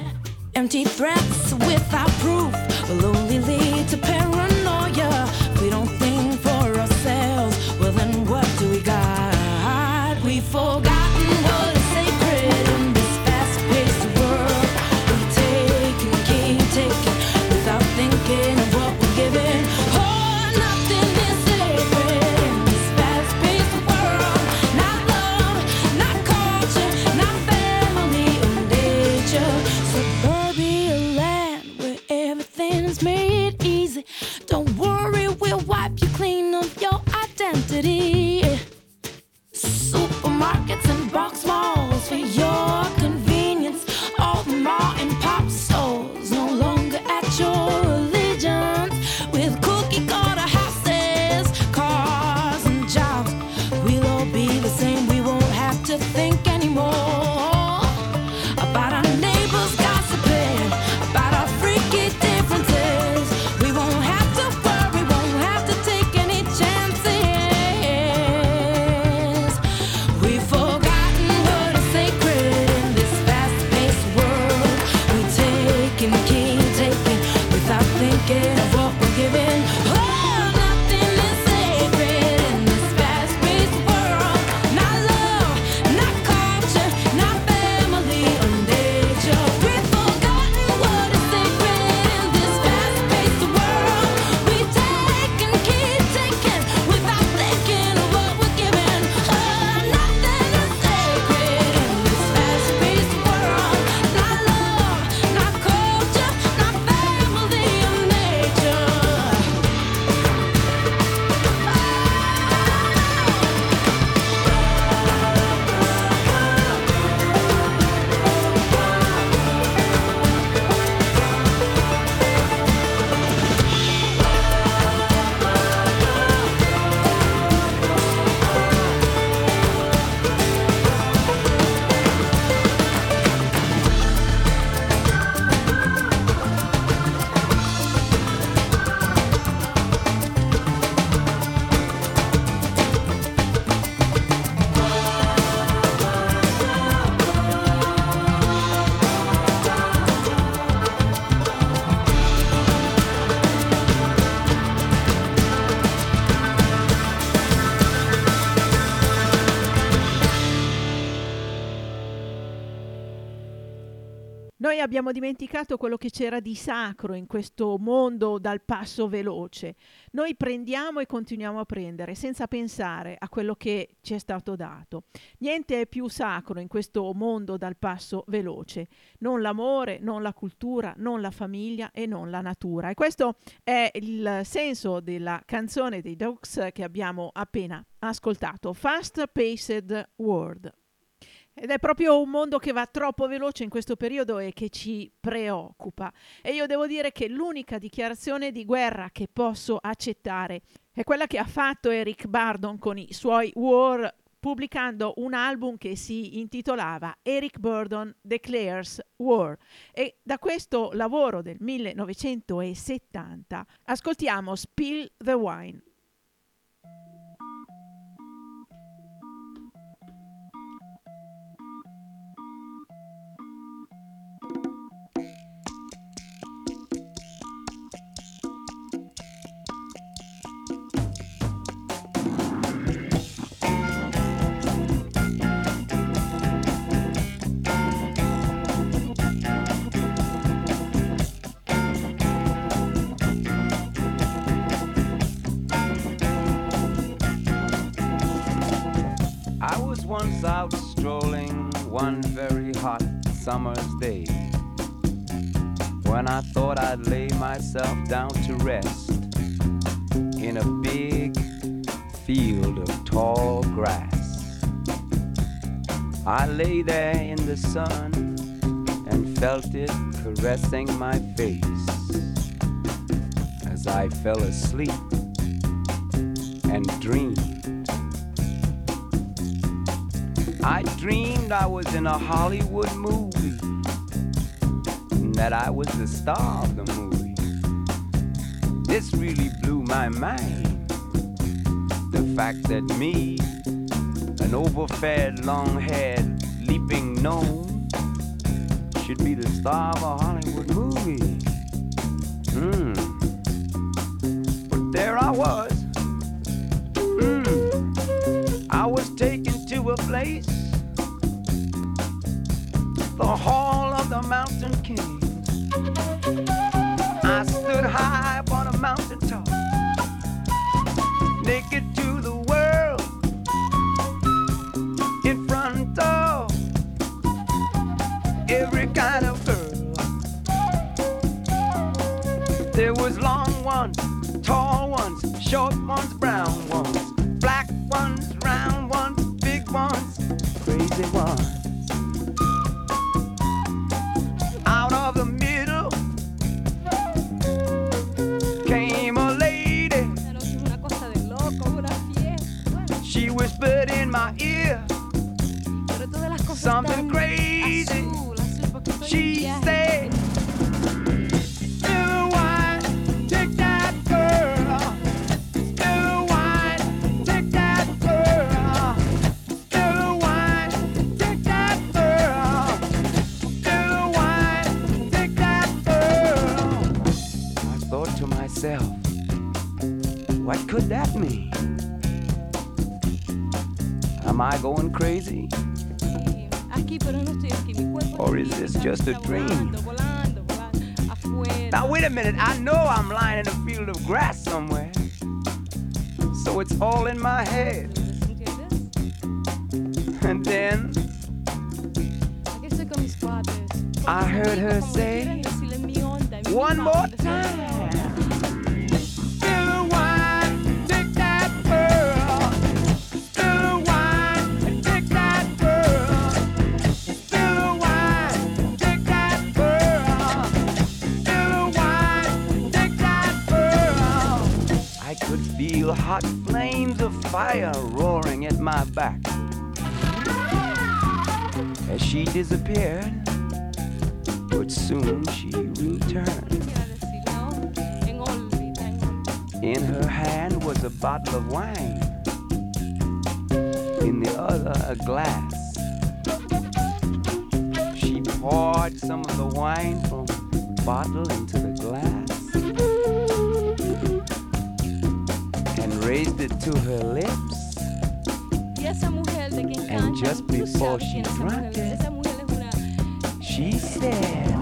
Empty threats without proof will only lead to paranoia. If we don't think for ourselves, well then what do we got? We forgot. Supermarkets and box malls for your convenience. All the mall and pop stores no longer at your allegiance. With cookie cutter houses, cars and jobs, we'll all be the same. We won't have to think anymore about our neighbors gossiping, about our freaky differences. abbiamo dimenticato quello che c'era di sacro in questo mondo dal passo veloce. Noi prendiamo e continuiamo a prendere senza pensare a quello che ci è stato dato. Niente è più sacro in questo mondo dal passo veloce. Non l'amore, non la cultura, non la famiglia e non la natura. E questo è il senso della canzone dei Duhks che abbiamo appena ascoltato, Fast Paced World. Ed è proprio un mondo che va troppo veloce in questo periodo e che ci preoccupa. E io devo dire che l'unica dichiarazione di guerra che posso accettare è quella che ha fatto Eric Burdon con i suoi War, pubblicando un album che si intitolava Eric Burdon Declares War. E da questo lavoro del 1970 ascoltiamo Spill the Wine. Once out strolling one very hot summer's day, when I thought I'd lay myself down to rest in a big field of tall grass. I lay there in the sun and felt it caressing my face as I fell asleep and dreamed. I dreamed I was in a Hollywood movie and that I was the star of the movie. This really blew my mind, the fact that me, an overfed, long-haired, leaping gnome, should be the star of a Hollywood movie. But there I was. I was taken to a place, the hall of the mountain king. I stood high upon a mountain top, naked to the world, in front of every kind of girl. There was long ones, tall ones, short ones, brown ones, black ones, round ones, big ones, crazy ones. Out of the middle came a lady. She whispered in my ear something crazy. She said, what could that mean? Am I going crazy? Or is this just a dream? Now wait a minute, I know I'm lying in a field of grass somewhere, so it's all in my head. And then I heard her say, one more time. Hot flames of fire roaring at my back as she disappeared, but soon she returned. In her hand was a bottle of wine, in the other a glass. She poured some of the wine from the bottle into the glass, raised it to her lips, and just before she drank it, she said,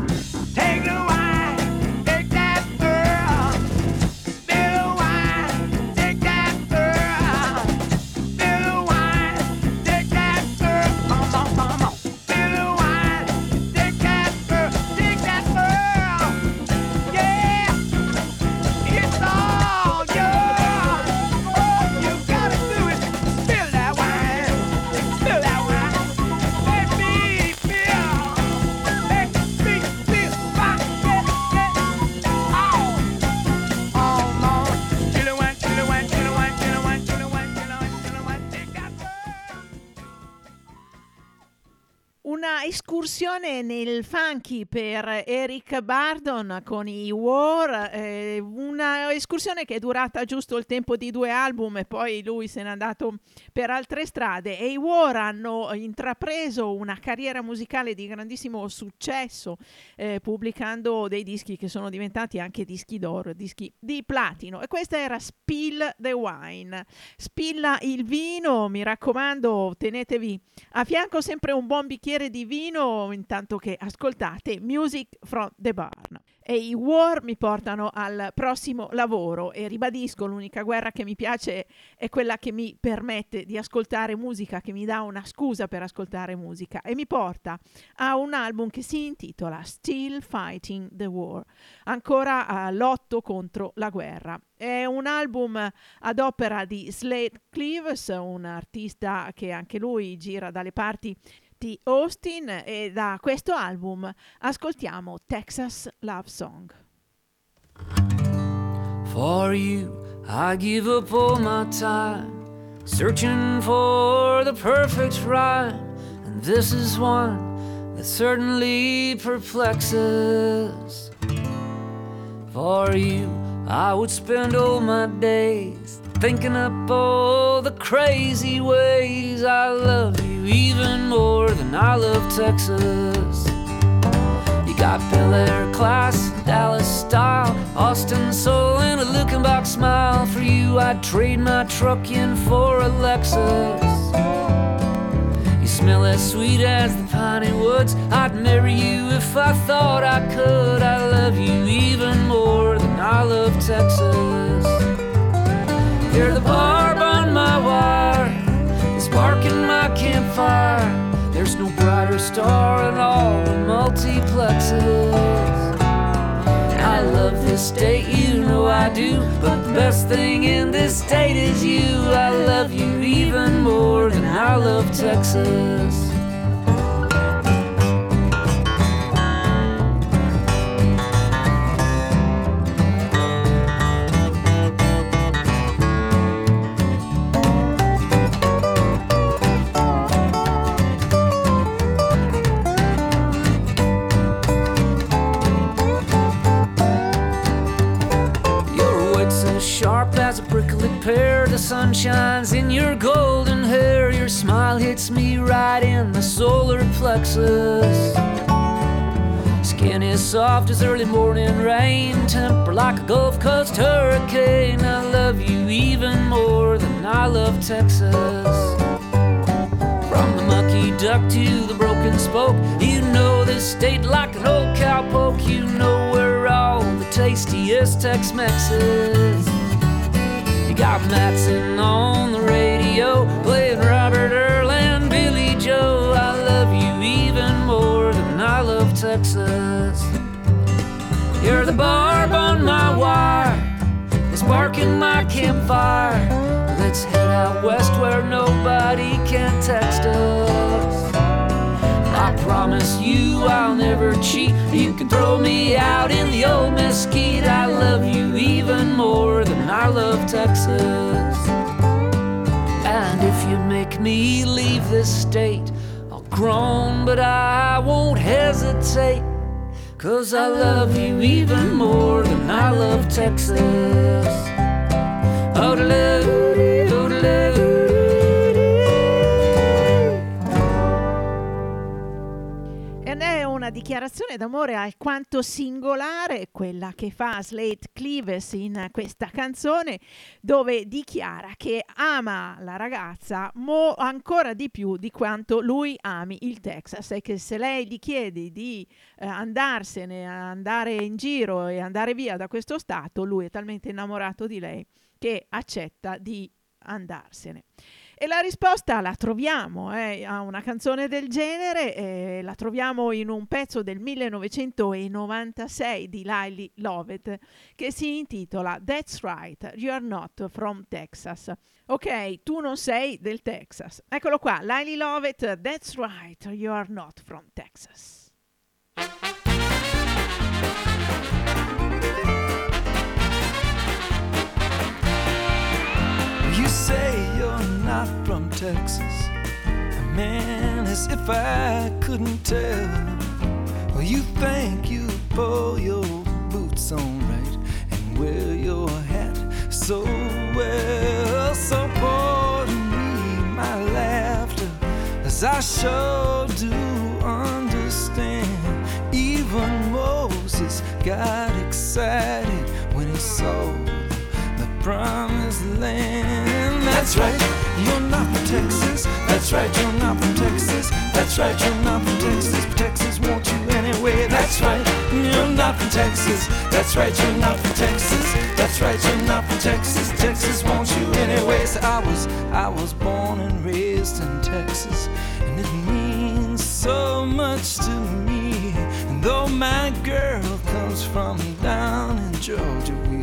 escursione nel funky per Eric Burdon con i War, una escursione che è durata giusto il tempo di 2 album e poi lui se n'è andato per altre strade, e i War hanno intrapreso una carriera musicale di grandissimo successo, pubblicando dei dischi che sono diventati anche dischi d'oro, dischi di platino, e questa era Spill the Wine, spilla il vino, mi raccomando, tenetevi a fianco sempre un buon bicchiere di vino intanto che ascoltate Music from the Barn. E i War mi portano al prossimo lavoro, e ribadisco, l'unica guerra che mi piace è quella che mi permette di ascoltare musica, che mi dà una scusa per ascoltare musica, e mi porta a un album che si intitola Still Fighting the War, ancora lotto contro la guerra. È un album ad opera di Slaid Cleaves, un artista che anche lui gira dalle parti di Austin, e da questo album ascoltiamo Texas Love Song. For you I give up all my time, searching for the perfect rhyme, and this is one that certainly perplexes. For you I would spend all my days thinking up all the crazy ways I love you even more than I love Texas. You got Bel Air class, Dallas style, Austin soul, and a looking back smile. For you I'd trade my truck in for a Lexus. You smell as sweet as the piney woods. I'd marry you if I thought I could. I love you even more than I love Texas. You're the barb on my wire, the spark in my campfire. There's no brighter star in all the multiplexes. And I love this state, you know I do, but the best thing in this state is you. I love you even more than I love Texas. Pair, the sun shines in your golden hair. Your smile hits me right in the solar plexus. Skin is soft as early morning rain, temper like a Gulf Coast hurricane. I love you even more than I love Texas. From the mucky duck to the broken spoke, you know this state like an old cowpoke. You know we're all the tastiest Tex-Mexes. Got Madsen on the radio, playing Robert Earl and Billy Joe. I love you even more than I love Texas. You're the barb on my wire, the spark in my campfire. Let's head out west where nobody can text us. I promise you I'll never cheat. You can throw me out in the old mesquite. I love you even more than I love Texas. And if you make me leave this state, I'll groan but I won't hesitate, 'cause I love you even more than I love Texas. Oodaloo, oodaloo. Una dichiarazione d'amore alquanto singolare, quella che fa Slaid Cleaves in questa canzone, dove dichiara che ama la ragazza ancora di più di quanto lui ami il Texas, e che se lei gli chiede di andarsene, andare in giro e andare via da questo stato, lui è talmente innamorato di lei che accetta di andarsene. E la risposta la troviamo a una canzone del genere, la troviamo in un pezzo del 1996 di Lyle Lovett che si intitola That's Right, You're Not From Texas. Ok, tu non sei del Texas. Eccolo qua, Lyle Lovett, That's Right, You're Not From Texas. You say you're not from Texas. Man, this if I couldn't tell. Well, you think you pull your boots on right and wear your hat so well. So pour to me my laughter, as I sure do understand. Even Moses got excited when he saw the promised land. That's right. You're not from Texas, that's right, you're not from Texas, that's right, you're not from Texas, but Texas wants you anyway, that's right, you're not from Texas, that's right, you're not from Texas, that's right, you're not from Texas, Texas wants you anyway. So I was born and raised in Texas, and it means so much to me. And though my girl comes from down in Georgia, we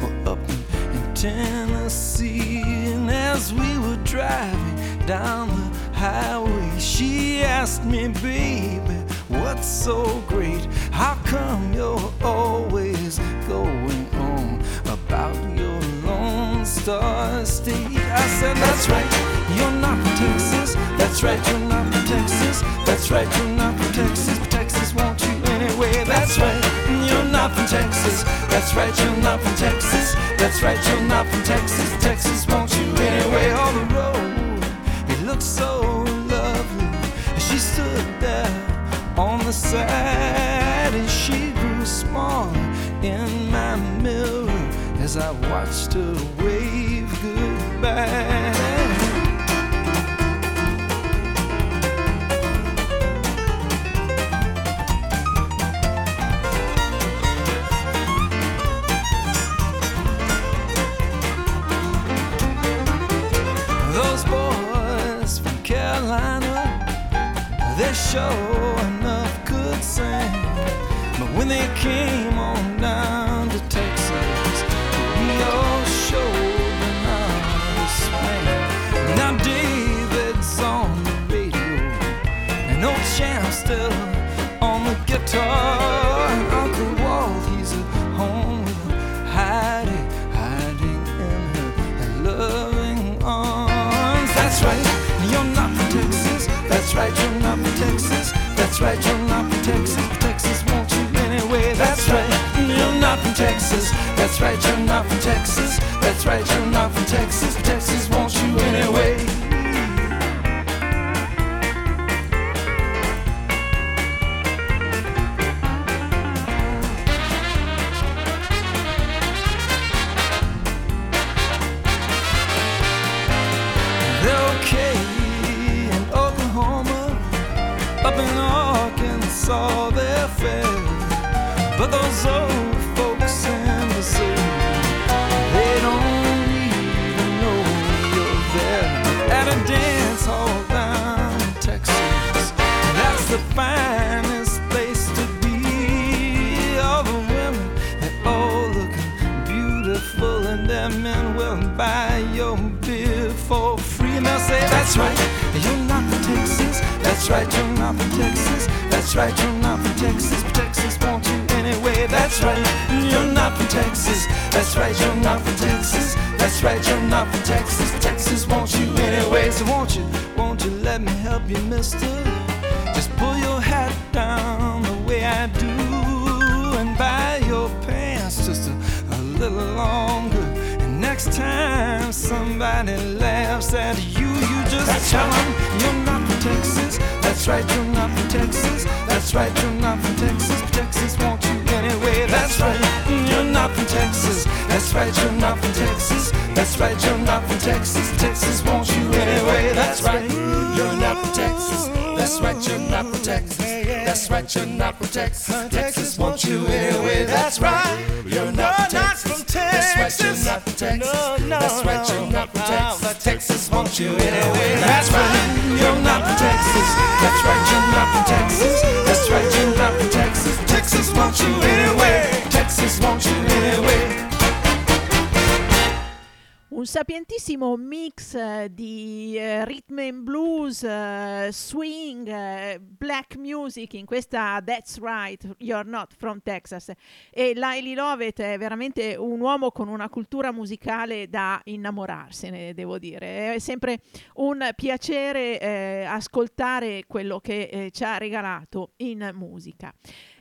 were up in Tennessee. And as we were driving down the highway, she asked me, baby, what's so great? How come you're always going on about your Lone Star State? I said, that's right, you're not from Texas. That's right, you're not from Texas. That's right, you're not from Texas. But Texas won't you anyway. That's right, you're not from Texas. That's right, you're not from Texas. That's right, you're not from Texas. Texas won't you anyway. On the road, it looked so lovely. She stood there on the side, and she grew small in my mirror as I watched her wave goodbye. They sure enough could sing, but when they came on down to Texas, we all showed them how to swing. Now David's on the radio, and old Champ's still on the guitar. And Uncle Walt, he's at home with her, hiding in her loving arms. That's right, you're not from Texas. That's right, you're not from Texas. That's right, you're not from Texas. Texas won't you anyway. That's right, you're not from Texas. That's right, you're not from Texas. That's right, you're not from Texas. Texas won't you anyway. Saw their fair, but those old folks in the city, they don't even know you're there. At a dance hall down in Texas, that's the finest place to be. All the women, they're all looking beautiful, and their men will buy your beer for free. And they'll say, that's right, you're not from Texas. That's right, you're not from Texas. That's right, you're not from Texas, but Texas wants you anyway. That's right, you're not from Texas. That's right, you're not from Texas. That's right, you're not from Texas. Texas wants you anyway. So won't you let me help you, mister? Just pull your hat down the way I do, and buy your pants just a little longer. And next time somebody laughs at you, you just tell them you're not from Texas. That's right, you're not from Texas. That's right, you're not from Texas. Texas won't you anyway. That's right, you're not from Texas. That's right, you're not from Texas. That's right, you're not from Texas. Texas won't you anyway. That's right, you're not from Texas. That's right, you're not from Texas. That's right, you're not from Texas. Texas won't you anyway. That's right, you're not from Texas. That's right, you're not from Texas. That's right, you're not from Texas. Texas won't you anyway. That's right, you're not from Texas. That's right, you're not from Texas. That's right, you're not from Texas. Texas won't you anyway. Texas won't you anyway. sapientissimo mix di rhythm and blues, swing, black music in questa That's Right, You're Not From Texas. E Lyle Lovett è veramente un uomo con una cultura musicale da innamorarsene, devo dire. È sempre un piacere ascoltare quello che ci ha regalato in musica.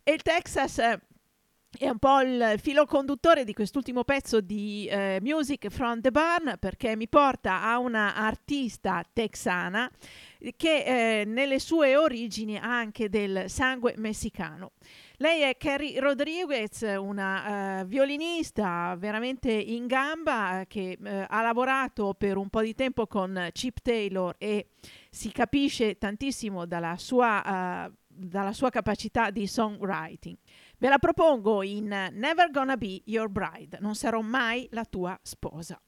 E il Texas è un po' il filo conduttore di quest'ultimo pezzo di Music from the Barn, perché mi porta a una artista texana che nelle sue origini ha anche del sangue messicano. Lei è Carrie Rodriguez, una violinista veramente in gamba che ha lavorato per un po' di tempo con Chip Taylor e si capisce tantissimo dalla sua capacità di songwriting. Ve la propongo in Never Gonna Be Your Bride, Non sarò mai la tua sposa.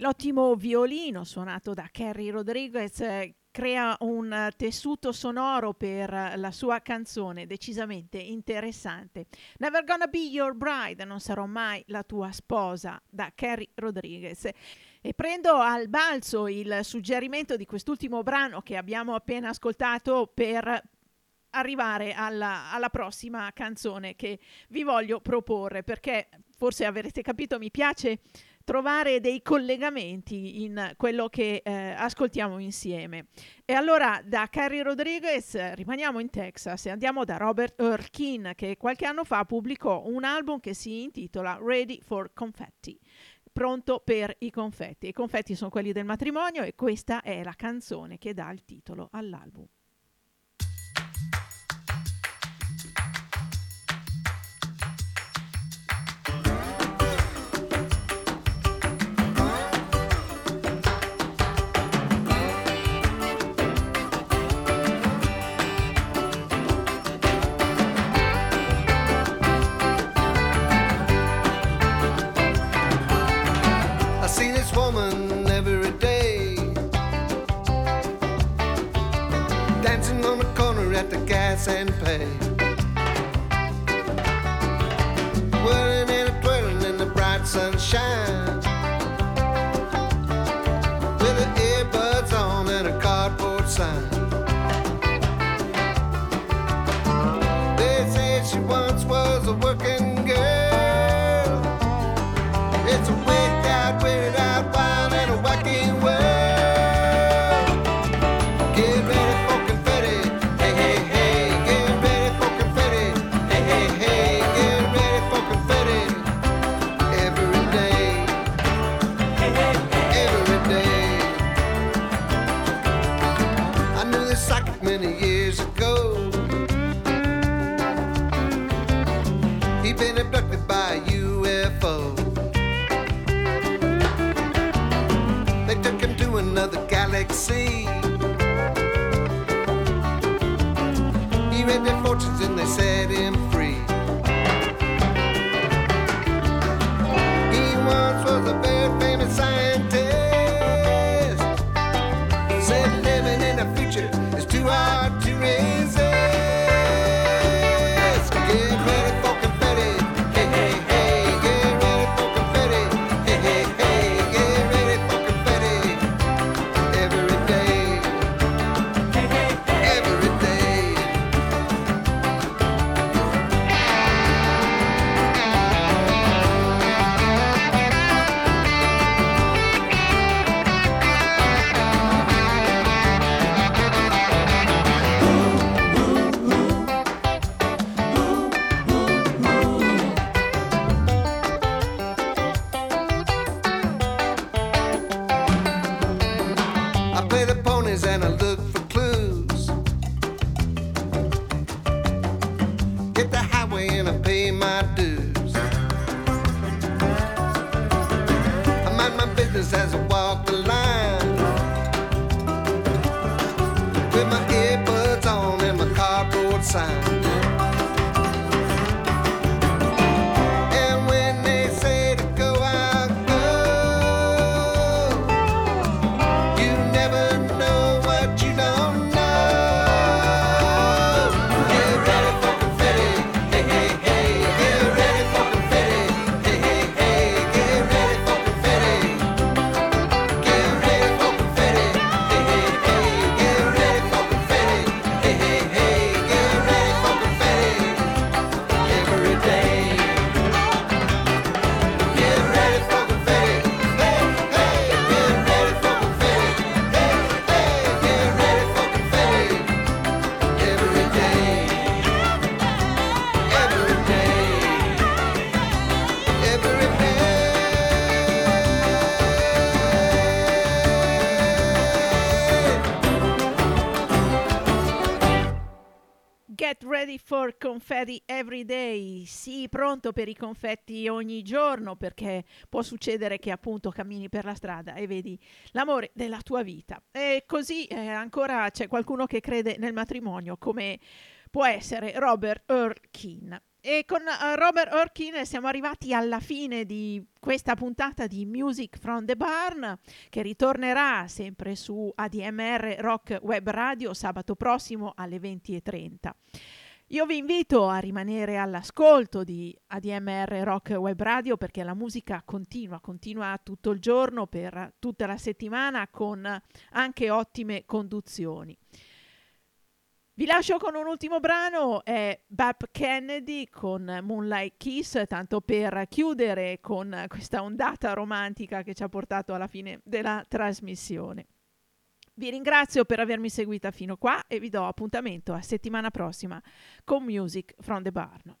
L'ottimo violino suonato da Carrie Rodriguez crea un tessuto sonoro per la sua canzone decisamente interessante. Never Gonna Be Your Bride, Non sarò mai la tua sposa, da Carrie Rodriguez. E prendo al balzo il suggerimento di quest'ultimo brano che abbiamo appena ascoltato per arrivare alla prossima canzone che vi voglio proporre, perché forse avrete capito, mi piace trovare dei collegamenti in quello che ascoltiamo insieme. E allora da Carrie Rodriguez rimaniamo in Texas e andiamo da Robert Earl Keen, che qualche anno fa pubblicò un album che si intitola Ready for Confetti, pronto per i confetti. I confetti sono quelli del matrimonio e questa è la canzone che dà il titolo all'album. he'd been abducted by a UFO. They took him to another galaxy. He read their fortunes and they set him free. He once was a very famous scientist. Said living in the future is too hard to resist. For confetti every day, sii pronto per i confetti ogni giorno, perché può succedere che appunto cammini per la strada e vedi l'amore della tua vita. E così ancora c'è qualcuno che crede nel matrimonio, come può essere Robert Earl Keen. E con Robert Earl Keen siamo arrivati alla fine di questa puntata di Music from the Barn, che ritornerà sempre su ADMR Rock Web Radio sabato prossimo alle 20:30. Io vi invito a rimanere all'ascolto di ADMR Rock Web Radio, perché la musica continua tutto il giorno per tutta la settimana, con anche ottime conduzioni. Vi lascio con un ultimo brano, è Bap Kennedy con Moonlight Kiss, tanto per chiudere con questa ondata romantica che ci ha portato alla fine della trasmissione. Vi ringrazio per avermi seguita fino qua e vi do appuntamento a settimana prossima con Music from the Barn.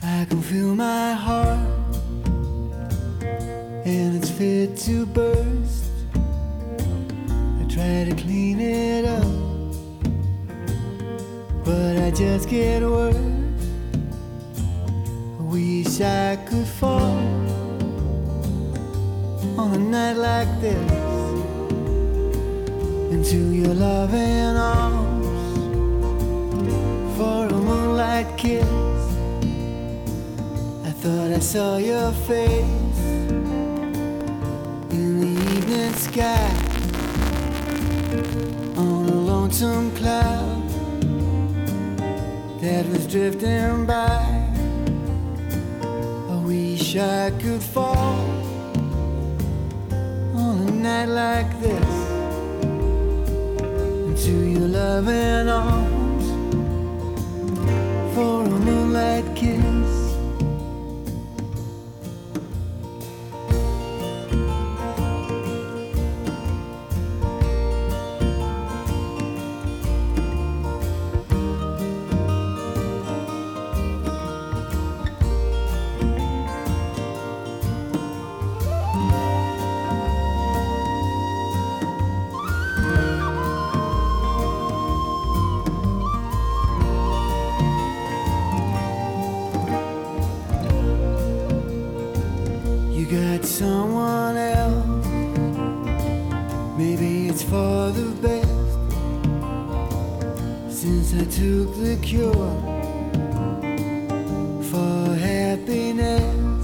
I can feel my heart and it's fit to burst. I try to clean it up, but I just get worse. I wish I could fall on a night like this into your loving arms for a moonlight kiss. I thought I saw your face in the evening sky on a lonesome cloud that was drifting by. I wish I could fall on a night like this into your loving arms for a moonlight kiss. at someone else. Maybe it's for the best, since I took the cure for happiness,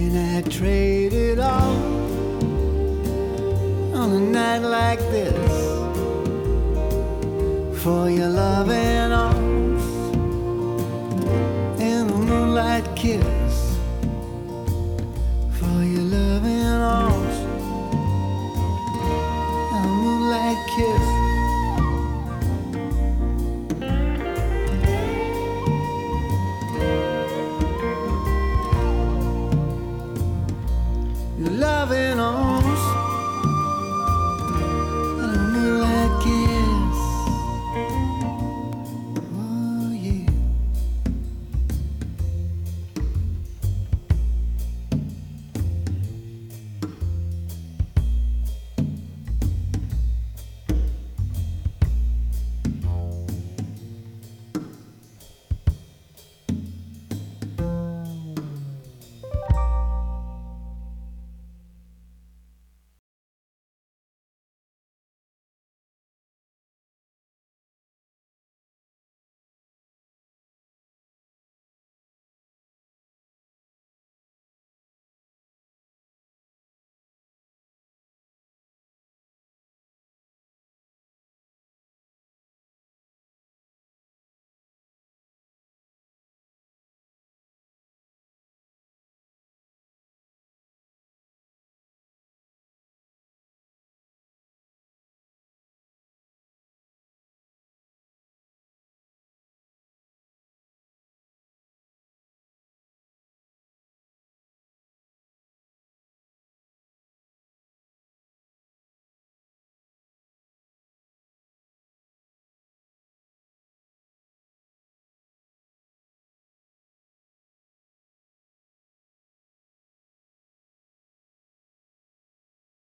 and I traded all on a night like this for your love and all. Moonlight kiss for your loving arms, and a moonlight kiss. Your loving arms.